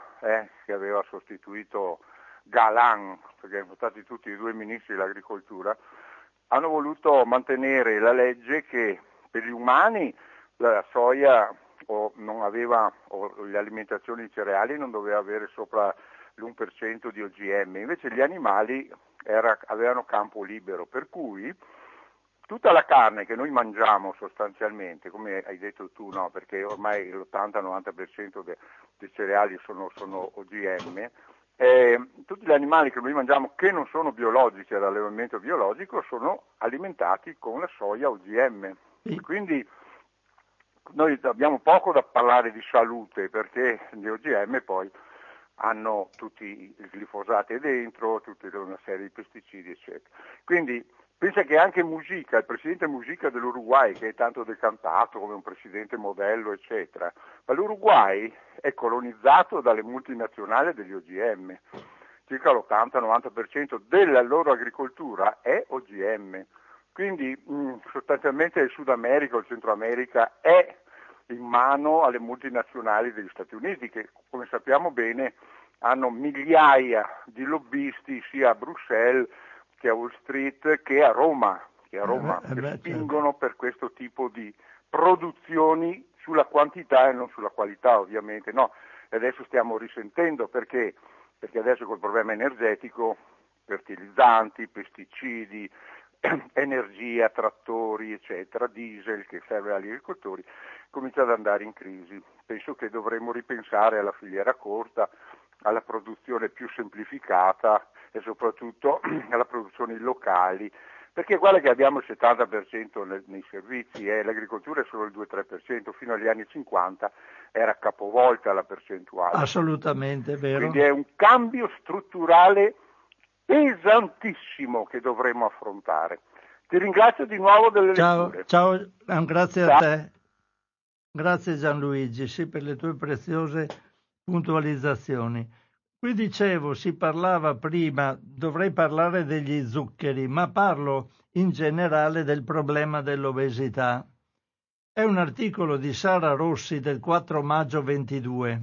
che aveva sostituito Galan, perché sono stati tutti e due ministri dell'agricoltura, hanno voluto mantenere la legge che per gli umani la soia o le alimentazioni cereali non doveva avere sopra l'1% di OGM, invece gli animali avevano campo libero, per cui tutta la carne che noi mangiamo sostanzialmente, come hai detto tu, no, perché ormai l'80-90% dei cereali sono OGM, tutti gli animali che noi mangiamo che non sono biologici all'allevamento biologico sono alimentati con la soia OGM. Quindi noi abbiamo poco da parlare di salute, perché gli OGM poi hanno tutti i glifosati dentro, tutta una serie di pesticidi, eccetera. Quindi pensa che anche Mujica, il presidente Mujica dell'Uruguay, che è tanto decantato come un presidente modello, eccetera, ma l'Uruguay è colonizzato dalle multinazionali degli OGM. Circa l'80-90% della loro agricoltura è OGM. Quindi sostanzialmente il Sud America o il Centro America è in mano alle multinazionali degli Stati Uniti, che, come sappiamo bene, hanno migliaia di lobbisti sia a Bruxelles che a Wall Street, che a Roma che spingono per questo tipo di produzioni sulla quantità e non sulla qualità, ovviamente, no? E adesso stiamo risentendo perché adesso col problema energetico, fertilizzanti, pesticidi, energia, trattori, eccetera, diesel che serve agli agricoltori, comincia ad andare in crisi. Penso che dovremmo ripensare alla filiera corta, alla produzione più semplificata e soprattutto alla produzione locali, perché guarda che abbiamo il 70% nei servizi e l'agricoltura è solo il 2-3%, fino agli anni 50 era capovolta la percentuale. Assolutamente, vero. Quindi è un cambio strutturale pesantissimo che dovremo affrontare. Ti ringrazio di nuovo delle letture. Ciao, grazie a te. Grazie Gianluigi, sì, per le tue preziose puntualizzazioni. Qui dicevo, si parlava prima, dovrei parlare degli zuccheri, ma parlo in generale del problema dell'obesità. È un articolo di Sara Rossi del 4 maggio 22,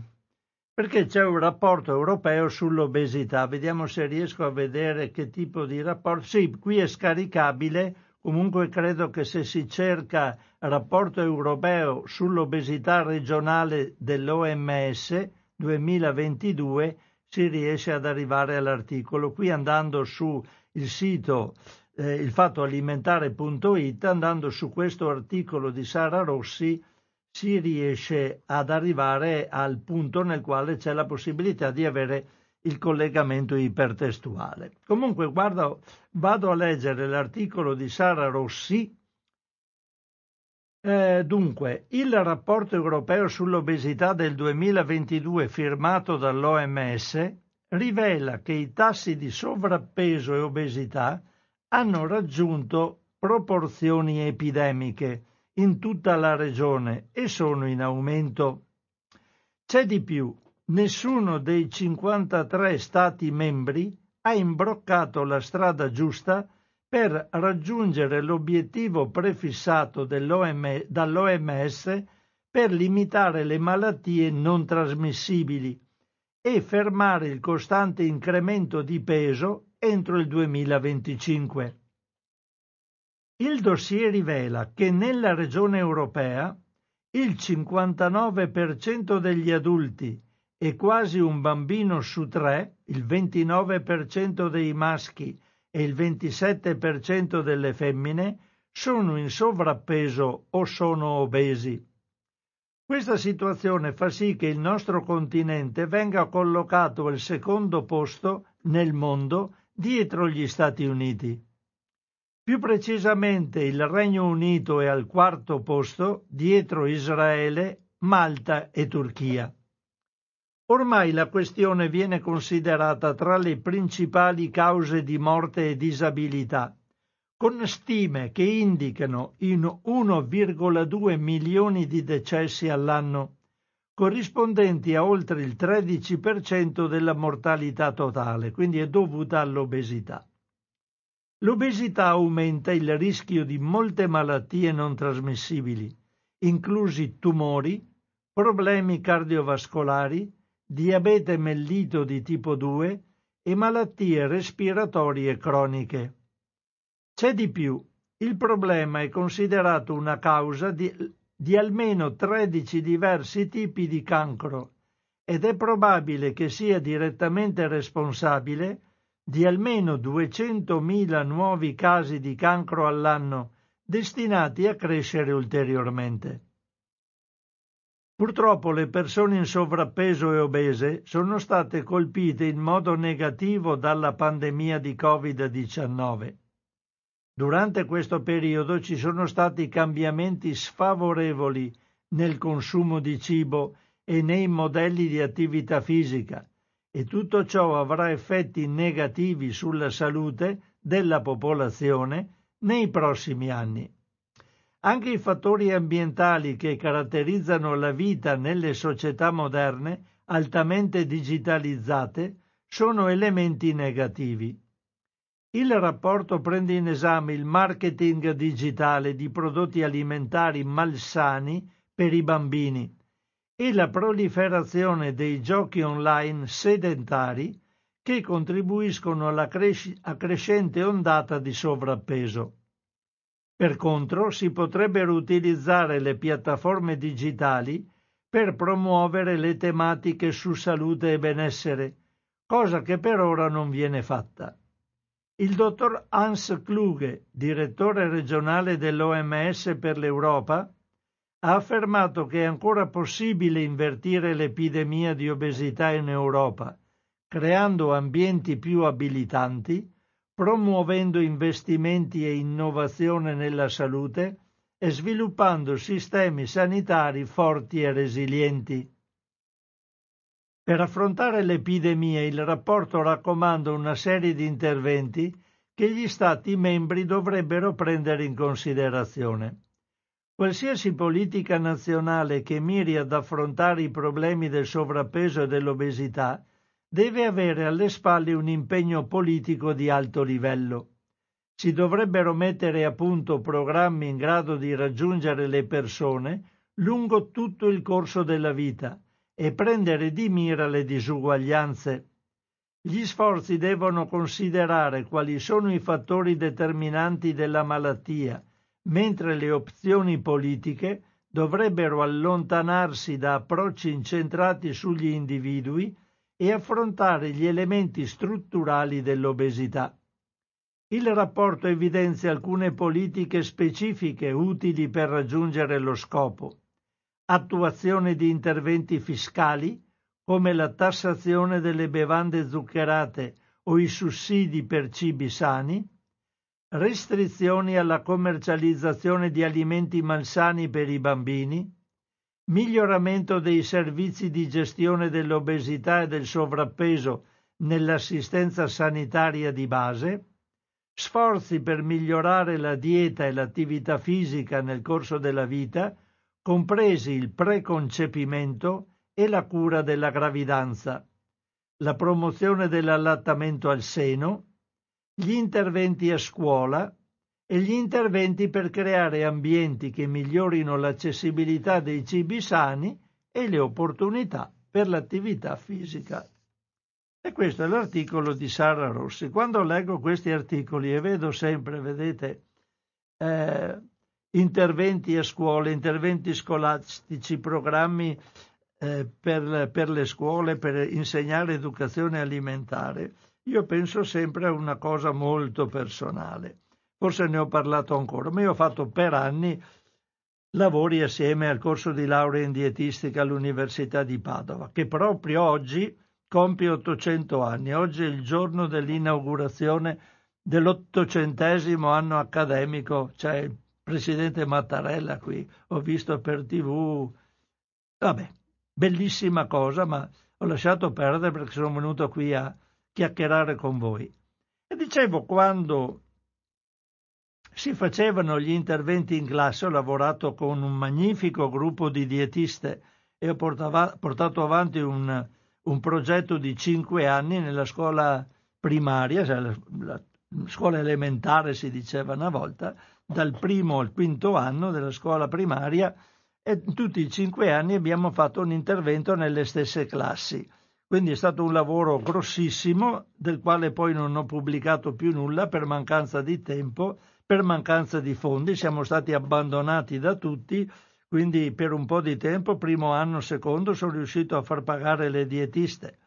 perché c'è un rapporto europeo sull'obesità. Vediamo se riesco a vedere che tipo di rapporto. Sì, qui è scaricabile, comunque credo che se si cerca rapporto europeo sull'obesità regionale dell'OMS 2022 si riesce ad arrivare all'articolo. Qui andando su il sito ilfattoalimentare.it, andando su questo articolo di Sara Rossi, si riesce ad arrivare al punto nel quale c'è la possibilità di avere il collegamento ipertestuale. Comunque vado a leggere l'articolo di Sara Rossi. Dunque, il rapporto europeo sull'obesità del 2022 firmato dall'OMS rivela che i tassi di sovrappeso e obesità hanno raggiunto proporzioni epidemiche in tutta la regione e sono in aumento. C'è di più, nessuno dei 53 Stati membri ha imbroccato la strada giusta per raggiungere l'obiettivo prefissato dall'OMS per limitare le malattie non trasmissibili e fermare il costante incremento di peso entro il 2025. Il dossier rivela che nella regione europea il 59% degli adulti e quasi un bambino su tre, il 29% dei maschi e il 27% delle femmine, sono in sovrappeso o sono obesi. Questa situazione fa sì che il nostro continente venga collocato al secondo posto nel mondo dietro gli Stati Uniti. Più precisamente il Regno Unito è al quarto posto dietro Israele, Malta e Turchia. Ormai la questione viene considerata tra le principali cause di morte e disabilità, con stime che indicano in 1,2 milioni di decessi all'anno, corrispondenti a oltre il 13% della mortalità totale, quindi è dovuta all'obesità. L'obesità aumenta il rischio di molte malattie non trasmissibili, inclusi tumori, problemi cardiovascolari, diabete mellito di tipo 2 e malattie respiratorie croniche. C'è di più, il problema è considerato una causa di almeno 13 diversi tipi di cancro ed è probabile che sia direttamente responsabile di almeno 200.000 nuovi casi di cancro all'anno, destinati a crescere ulteriormente. Purtroppo le persone in sovrappeso e obese sono state colpite in modo negativo dalla pandemia di Covid-19. Durante questo periodo ci sono stati cambiamenti sfavorevoli nel consumo di cibo e nei modelli di attività fisica e tutto ciò avrà effetti negativi sulla salute della popolazione nei prossimi anni. Anche i fattori ambientali che caratterizzano la vita nelle società moderne altamente digitalizzate sono elementi negativi. Il rapporto prende in esame il marketing digitale di prodotti alimentari malsani per i bambini e la proliferazione dei giochi online sedentari che contribuiscono alla crescente ondata di sovrappeso. Per contro, si potrebbero utilizzare le piattaforme digitali per promuovere le tematiche su salute e benessere, cosa che per ora non viene fatta. Il dottor Hans Kluge, direttore regionale dell'OMS per l'Europa, ha affermato che è ancora possibile invertire l'epidemia di obesità in Europa, creando ambienti più abilitanti, promuovendo investimenti e innovazione nella salute e sviluppando sistemi sanitari forti e resilienti. Per affrontare l'epidemia, il rapporto raccomanda una serie di interventi che gli Stati membri dovrebbero prendere in considerazione. Qualsiasi politica nazionale che miri ad affrontare i problemi del sovrappeso e dell'obesità deve avere alle spalle un impegno politico di alto livello. Si dovrebbero mettere a punto programmi in grado di raggiungere le persone lungo tutto il corso della vita e prendere di mira le disuguaglianze. Gli sforzi devono considerare quali sono i fattori determinanti della malattia, mentre le opzioni politiche dovrebbero allontanarsi da approcci incentrati sugli individui e affrontare gli elementi strutturali dell'obesità. Il rapporto evidenzia alcune politiche specifiche utili per raggiungere lo scopo: attuazione di interventi fiscali, come la tassazione delle bevande zuccherate o i sussidi per cibi sani, restrizioni alla commercializzazione di alimenti malsani per i bambini, miglioramento dei servizi di gestione dell'obesità e del sovrappeso nell'assistenza sanitaria di base, sforzi per migliorare la dieta e l'attività fisica nel corso della vita, compresi il preconcepimento e la cura della gravidanza, la promozione dell'allattamento al seno, gli interventi a scuola e gli interventi per creare ambienti che migliorino l'accessibilità dei cibi sani e le opportunità per l'attività fisica. E questo è l'articolo di Sara Rossi. Quando leggo questi articoli e vedo sempre, vedete, interventi a scuola, interventi scolastici, programmi per le scuole, per insegnare educazione alimentare, io penso sempre a una cosa molto personale. Forse ne ho parlato ancora, ma io ho fatto per anni lavori assieme al corso di laurea in dietistica all'Università di Padova, che proprio oggi compie 800 anni. Oggi è il giorno dell'inaugurazione dell'800° anno accademico, cioè il presidente Mattarella qui, ho visto per TV, vabbè, bellissima cosa, ma ho lasciato perdere perché sono venuto qui a chiacchierare con voi. E dicevo, quando si facevano gli interventi in classe, ho lavorato con un magnifico gruppo di dietiste e ho portato avanti un progetto di 5 anni nella scuola primaria, cioè la scuola elementare si diceva una volta, dal 1° al 5° anno della scuola primaria, e tutti i 5 anni abbiamo fatto un intervento nelle stesse classi. Quindi è stato un lavoro grossissimo, del quale poi non ho pubblicato più nulla per mancanza di tempo, per mancanza di fondi, siamo stati abbandonati da tutti, quindi per un po' di tempo, 1° anno, 2° sono riuscito a far pagare le dietiste.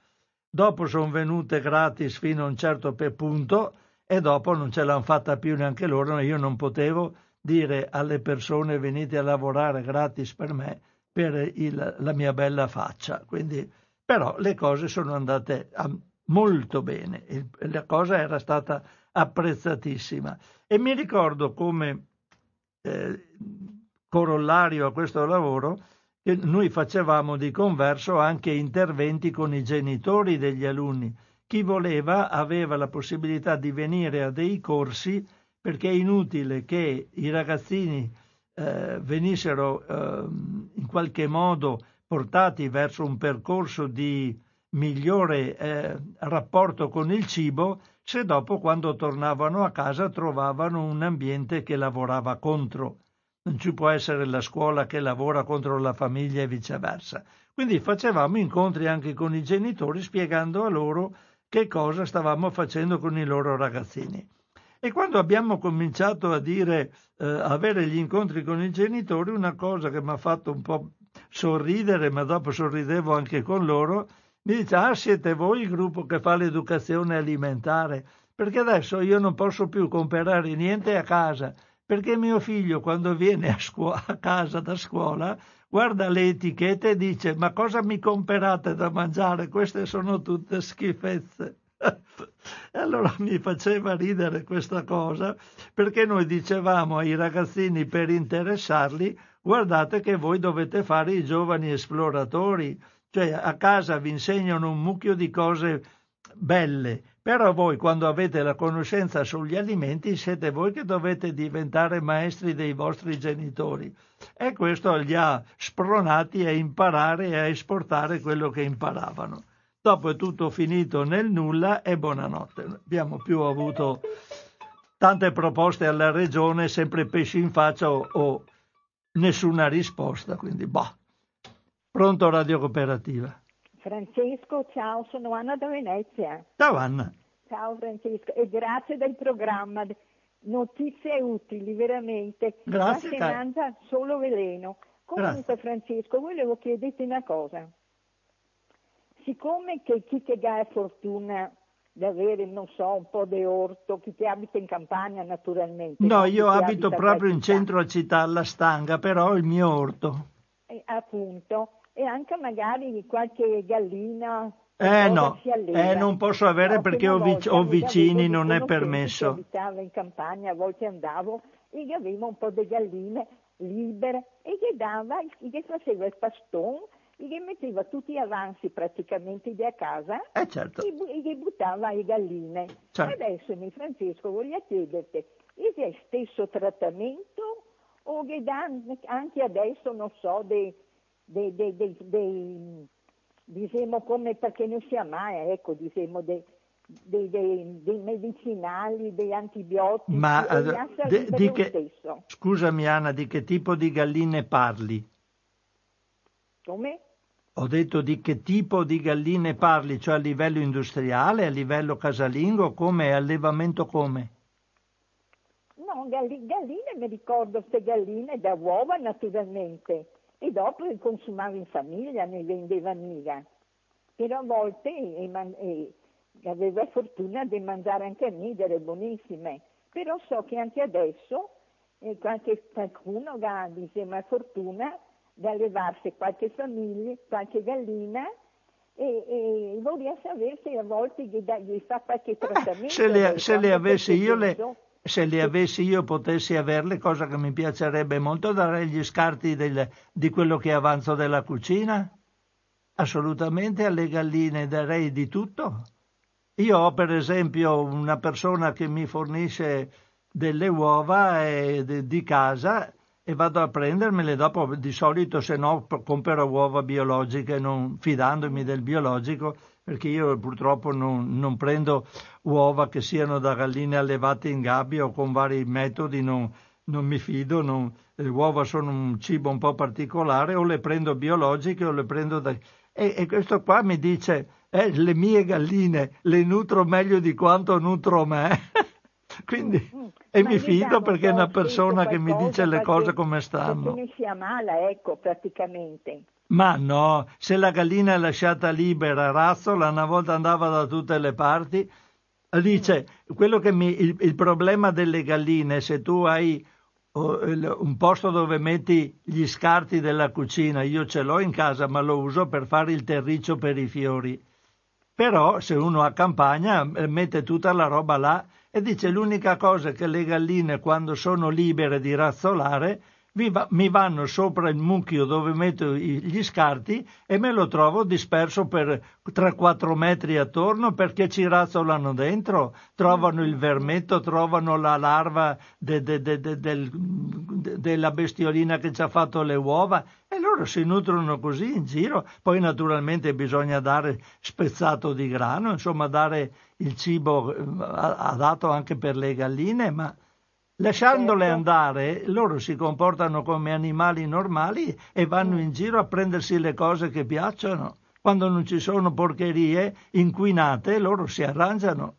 Dopo sono venute gratis fino a un certo punto e dopo non ce l'hanno fatta più neanche loro. Io non potevo dire alle persone venite a lavorare gratis per me, per la mia bella faccia. Quindi, però le cose sono andate molto bene, la cosa era stata apprezzatissima. E mi ricordo come corollario a questo lavoro che noi facevamo di converso anche interventi con i genitori degli alunni. Chi voleva aveva la possibilità di venire a dei corsi, perché è inutile che i ragazzini venissero in qualche modo portati verso un percorso di migliore rapporto con il cibo se dopo, quando tornavano a casa, trovavano un ambiente che lavorava contro. Non ci può essere la scuola che lavora contro la famiglia e viceversa. Quindi facevamo incontri anche con i genitori, spiegando a loro che cosa stavamo facendo con i loro ragazzini. E quando abbiamo cominciato a dire, avere gli incontri con i genitori, una cosa che mi ha fatto un po' sorridere, ma dopo sorridevo anche con loro, mi dice: ah, siete voi il gruppo che fa l'educazione alimentare, perché adesso io non posso più comprare niente a casa, perché mio figlio, quando viene a casa da scuola, guarda le etichette e dice: ma cosa mi comperate da mangiare? Queste sono tutte schifezze. E allora mi faceva ridere questa cosa, perché noi dicevamo ai ragazzini, per interessarli: guardate che voi dovete fare i giovani esploratori, cioè a casa vi insegnano un mucchio di cose belle, però voi, quando avete la conoscenza sugli alimenti, siete voi che dovete diventare maestri dei vostri genitori. E questo li ha spronati a imparare e a esportare quello che imparavano. Dopo è tutto finito nel nulla e buonanotte. Non abbiamo più avuto tante proposte alla regione, sempre pesci in faccia o nessuna risposta, quindi boh. Pronto Radio Cooperativa. Francesco, ciao, sono Anna da Venezia. Ciao Anna. Ciao Francesco, e grazie del programma, notizie utili veramente. Grazie. Ma si mangia solo veleno. Comunque, grazie. Francesco, volevo chiederti una cosa. Siccome che chi che ha fortuna di avere, non so, un po' di orto, chi che abita in campagna naturalmente. No, io abito proprio in centro a città, alla Stanga, però il mio orto. Appunto. E anche magari qualche gallina no, si alleva. Non posso avere, no, perché ho vicini, non è permesso. Abitavo in campagna, a volte andavo e avevo un po' di galline libere e gli dava, gli faceva il paston, gli metteva tutti gli avanzi praticamente di a casa, certo, e gli buttava le galline. Certo. Adesso, mi Francesco, voglio chiederti, è il stesso trattamento o gli danno anche adesso, non so, dei diciamo come perché non si ama, ecco, diciamo dei medicinali, degli antibiotici. Ma scusami Anna, di che tipo di galline parli? Come? Ho detto di che tipo di galline parli, cioè a livello industriale, a livello casalingo, come allevamento come? No, galline mi ricordo, queste galline da uova naturalmente, e dopo le consumavo in famiglia, ne vendeva mica. Però a volte avevo la fortuna di mangiare anche a me delle buonissime, però so che anche adesso qualcuno ha, diciamo, la fortuna di allevarsi qualche famiglia, qualche gallina, e vorrei sapere se a volte gli fa qualche trattamento. Se le avessi io potessi averle, cosa che mi piacerebbe molto, darei gli scarti di quello che avanzo della cucina, assolutamente, alle galline darei di tutto. Io ho per esempio una persona che mi fornisce delle uova di casa e vado a prendermele, dopo di solito se no compro uova biologiche, non fidandomi del biologico, perché io purtroppo non prendo uova che siano da galline allevate in gabbia o con vari metodi, non mi fido, le uova sono un cibo un po' particolare, o le prendo biologiche o le prendo da... E questo qua mi dice, le mie galline le nutro meglio di quanto nutro me, quindi e mi fido perché è una persona che mi dice le cose come stanno. Non si ammala, ecco, praticamente. Ma no, se la gallina è lasciata libera, razzola, una volta andava da tutte le parti. Dice, quello che il problema delle galline, se tu hai un posto dove metti gli scarti della cucina, io ce l'ho in casa ma lo uso per fare il terriccio per i fiori, però se uno ha campagna mette tutta la roba là, e dice l'unica cosa che le galline quando sono libere di razzolare mi vanno sopra il mucchio dove metto gli scarti e me lo trovo disperso per 3-4 metri attorno, perché ci razzolano dentro, trovano il vermetto, trovano la larva della bestiolina che ci ha fatto le uova, e loro si nutrono così in giro. Poi naturalmente bisogna dare spezzato di grano, insomma dare il cibo adatto anche per le galline, ma lasciandole andare, loro si comportano come animali normali e vanno in giro a prendersi le cose che piacciono. Quando non ci sono porcherie inquinate, loro si arrangiano.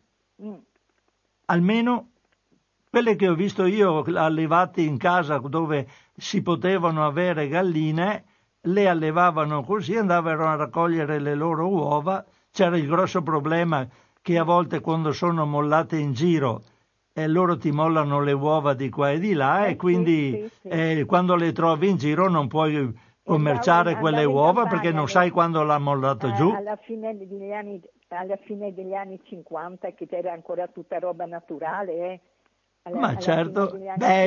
Almeno quelle che ho visto io allevate in casa, dove si potevano avere galline, le allevavano così, andavano a raccogliere le loro uova. C'era il grosso problema che a volte quando sono mollate in giro, e loro ti mollano le uova di qua e di là, e quindi quando le trovi in giro non puoi commerciare quelle uova perché non sai quando l'ha mollato giù. Alla fine degli anni 50, che era ancora tutta roba naturale, ma certo,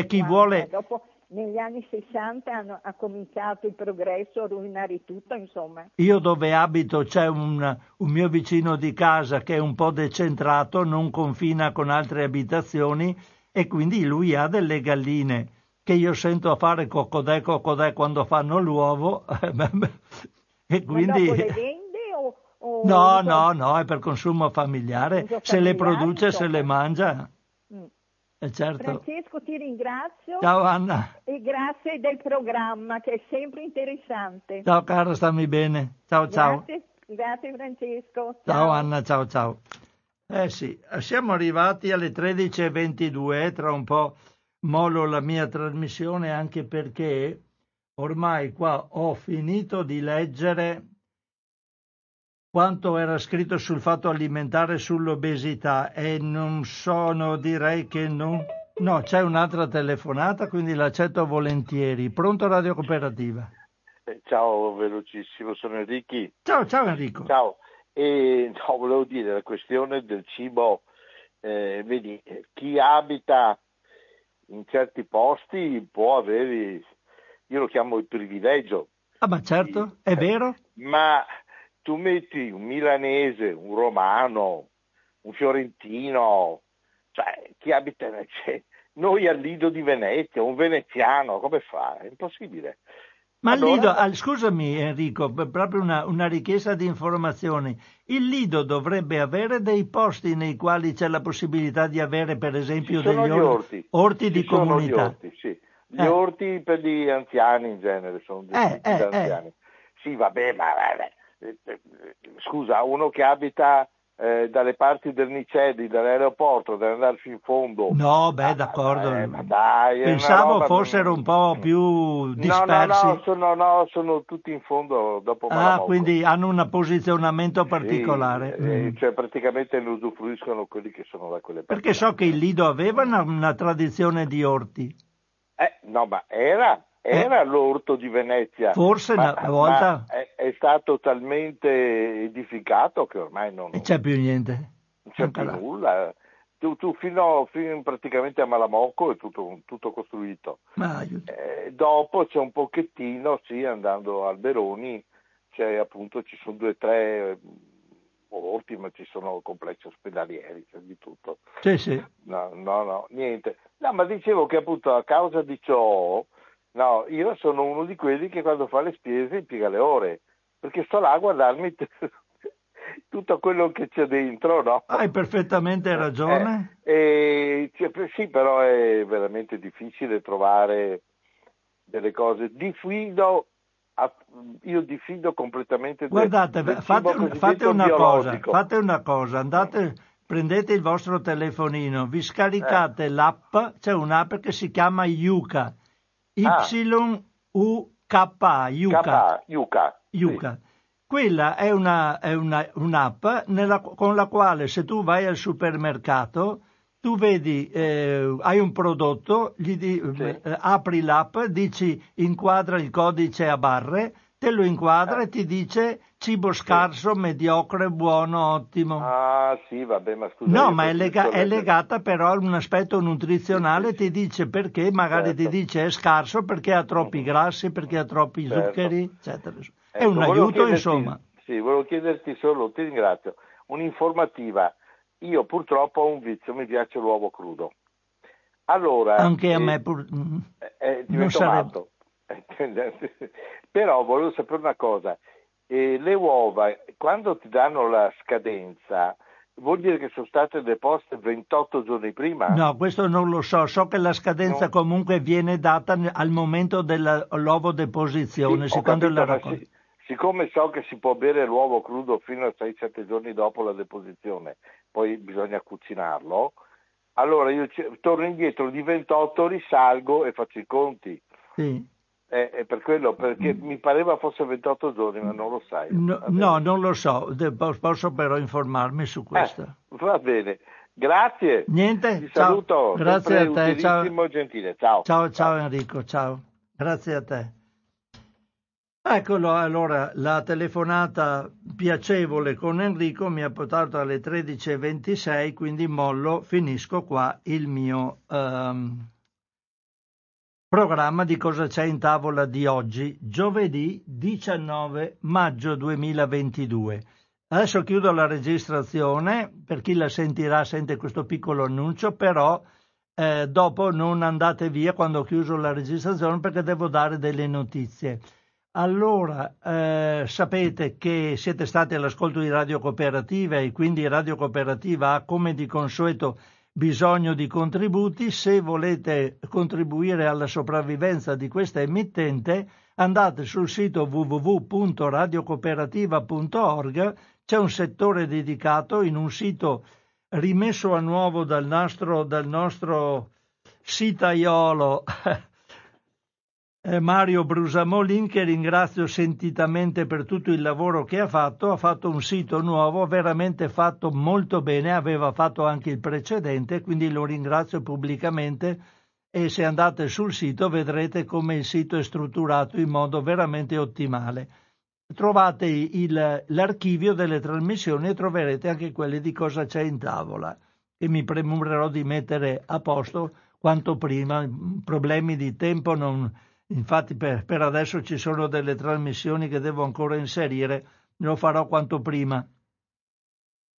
chi vuole. Dopo, negli anni 60 ha cominciato il progresso a rovinare tutto, insomma. Io dove abito c'è un mio vicino di casa che è un po' decentrato, non confina con altre abitazioni, e quindi lui ha delle galline che io sento a fare cocodè quando fanno l'uovo. E quindi... No, è per consumo familiare. Se le produce, insomma, se le mangia. Certo. Francesco, ti ringrazio. Ciao Anna. E grazie del programma che è sempre interessante. Ciao cara, stammi bene. Ciao. Grazie Francesco. Ciao. Ciao Anna, ciao. Sì, siamo arrivati alle 13:22, tra un po' mollo la mia trasmissione, anche perché ormai qua ho finito di leggere quanto era scritto sul Fatto Alimentare sull'obesità, e non sono, direi che non... No, c'è un'altra telefonata, quindi l'accetto volentieri. Pronto Radio Cooperativa? Ciao, velocissimo, sono Enrico. Ciao Enrico. Ciao. Volevo dire, la questione del cibo, vedi, chi abita in certi posti può avere, io lo chiamo il privilegio. Ah, ma certo, è vero. Ma... tu metti un milanese, un romano, un fiorentino, cioè chi abita noi al Lido di Venezia, un veneziano, come fa? È impossibile. Ma allora... il Lido, scusami Enrico, proprio una richiesta di informazioni. Il Lido dovrebbe avere dei posti nei quali c'è la possibilità di avere, per esempio, degli orti di comunità. Gli orti per gli anziani in genere sono gestiti da anziani. Sì, vabbè, ma scusa, uno che abita dalle parti del Nicedi, dall'aeroporto, deve andarci in fondo. No, beh, d'accordo. Dai, pensavo fossero un po' più dispersi. No, sono tutti in fondo dopo Malamocco. Ah, quindi hanno un posizionamento particolare. Cioè praticamente ne usufruiscono quelli che sono da quelle parti. Perché so che il Lido aveva una tradizione di orti. No, ma era l'orto di Venezia, forse una volta è stato talmente edificato che ormai non c'è più niente, non c'è più nulla. Tu fino praticamente a Malamocco è tutto costruito. Ma dopo c'è un pochettino, sì, andando al Veroni c'è, appunto, ci sono 2 o 3 orti, ma ci sono complessi ospedalieri, c'è di tutto. Sì. No, niente. No, ma dicevo che, appunto, a causa di ciò, no, io sono uno di quelli che quando fa le spese impiega le ore, perché sto là a guardarmi tutto quello che c'è dentro, no? Hai perfettamente ragione. Sì, però è veramente difficile trovare delle cose. Io diffido completamente. Guardate, fate una cosa, andate... prendete il vostro telefonino, vi scaricate l'app, c'è un'app che si chiama Yuka, Y-U-K-A, Yuka. Quella è un'app con la quale, se tu vai al supermercato, tu vedi, hai un prodotto, apri l'app, dici inquadra il codice a barre, te lo inquadra e ti dice cibo scarso, mediocre, buono, ottimo. Ah sì, vabbè, ma scusa. No, ma è legata però a un aspetto nutrizionale, ti dice perché, magari ti dice è scarso perché ha troppi grassi, perché ha troppi zuccheri, eccetera. È un aiuto, insomma. Sì, volevo chiederti solo, ti ringrazio, un'informativa. Io purtroppo ho un vizio, mi piace l'uovo crudo. Allora, anche a me divento matto. Però volevo sapere una cosa, le uova quando ti danno la scadenza vuol dire che sono state deposte 28 giorni prima? No, questo non lo so, so che la scadenza comunque viene data al momento dell'uovo deposizione, secondo la raccolta. Siccome so che si può bere l'uovo crudo fino a 6-7 giorni dopo la deposizione, poi bisogna cucinarlo, allora io torno indietro di 28, risalgo e faccio i conti. Sì. Per quello, perché mi pareva fosse 28 giorni, ma non lo sai. No, non lo so, posso però informarmi su questo. Va bene, grazie. Niente, ti saluto. Grazie a te, ciao. Gentile. Ciao Enrico, ciao. Grazie a te. Eccolo, allora, la telefonata piacevole con Enrico mi ha portato alle 13:26, quindi mollo, finisco qua il mio... programma di Cosa c'è in tavola di oggi, giovedì 19 maggio 2022. Adesso chiudo la registrazione, per chi la sentirà sente questo piccolo annuncio, però dopo non andate via quando ho chiuso la registrazione, perché devo dare delle notizie. Allora, sapete che siete stati all'ascolto di Radio Cooperativa e quindi Radio Cooperativa ha, come di consueto, bisogno di contributi. Se volete contribuire alla sopravvivenza di questa emittente, andate sul sito www.radiocooperativa.org, c'è un settore dedicato, in un sito rimesso a nuovo dal nostro sitaiolo Mario Brusamolin, che ringrazio sentitamente per tutto il lavoro che ha fatto un sito nuovo, veramente fatto molto bene, aveva fatto anche il precedente, quindi lo ringrazio pubblicamente, e se andate sul sito vedrete come il sito è strutturato in modo veramente ottimale. Trovate l'archivio delle trasmissioni e troverete anche quelle di Cosa c'è in tavola, che mi premurerò di mettere a posto quanto prima, problemi di tempo non... Infatti per adesso ci sono delle trasmissioni che devo ancora inserire, lo farò quanto prima.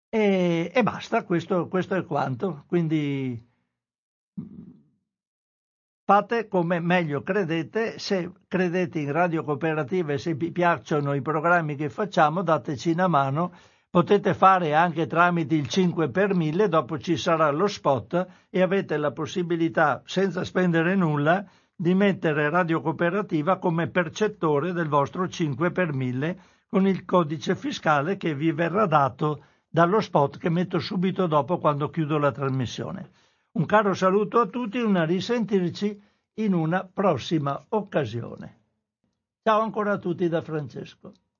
E basta, questo è quanto. Quindi Fate come meglio credete, se credete in Radio Cooperativa e se vi piacciono i programmi che facciamo, dateci una mano. Potete fare anche tramite il 5 per 1000, dopo ci sarà lo spot e avete la possibilità, senza spendere nulla, di mettere Radio Cooperativa come percettore del vostro 5 per 1000, con il codice fiscale che vi verrà dato dallo spot che metto subito dopo quando chiudo la trasmissione. Un caro saluto a tutti, una risentirci in una prossima occasione. Ciao ancora a tutti da Francesco.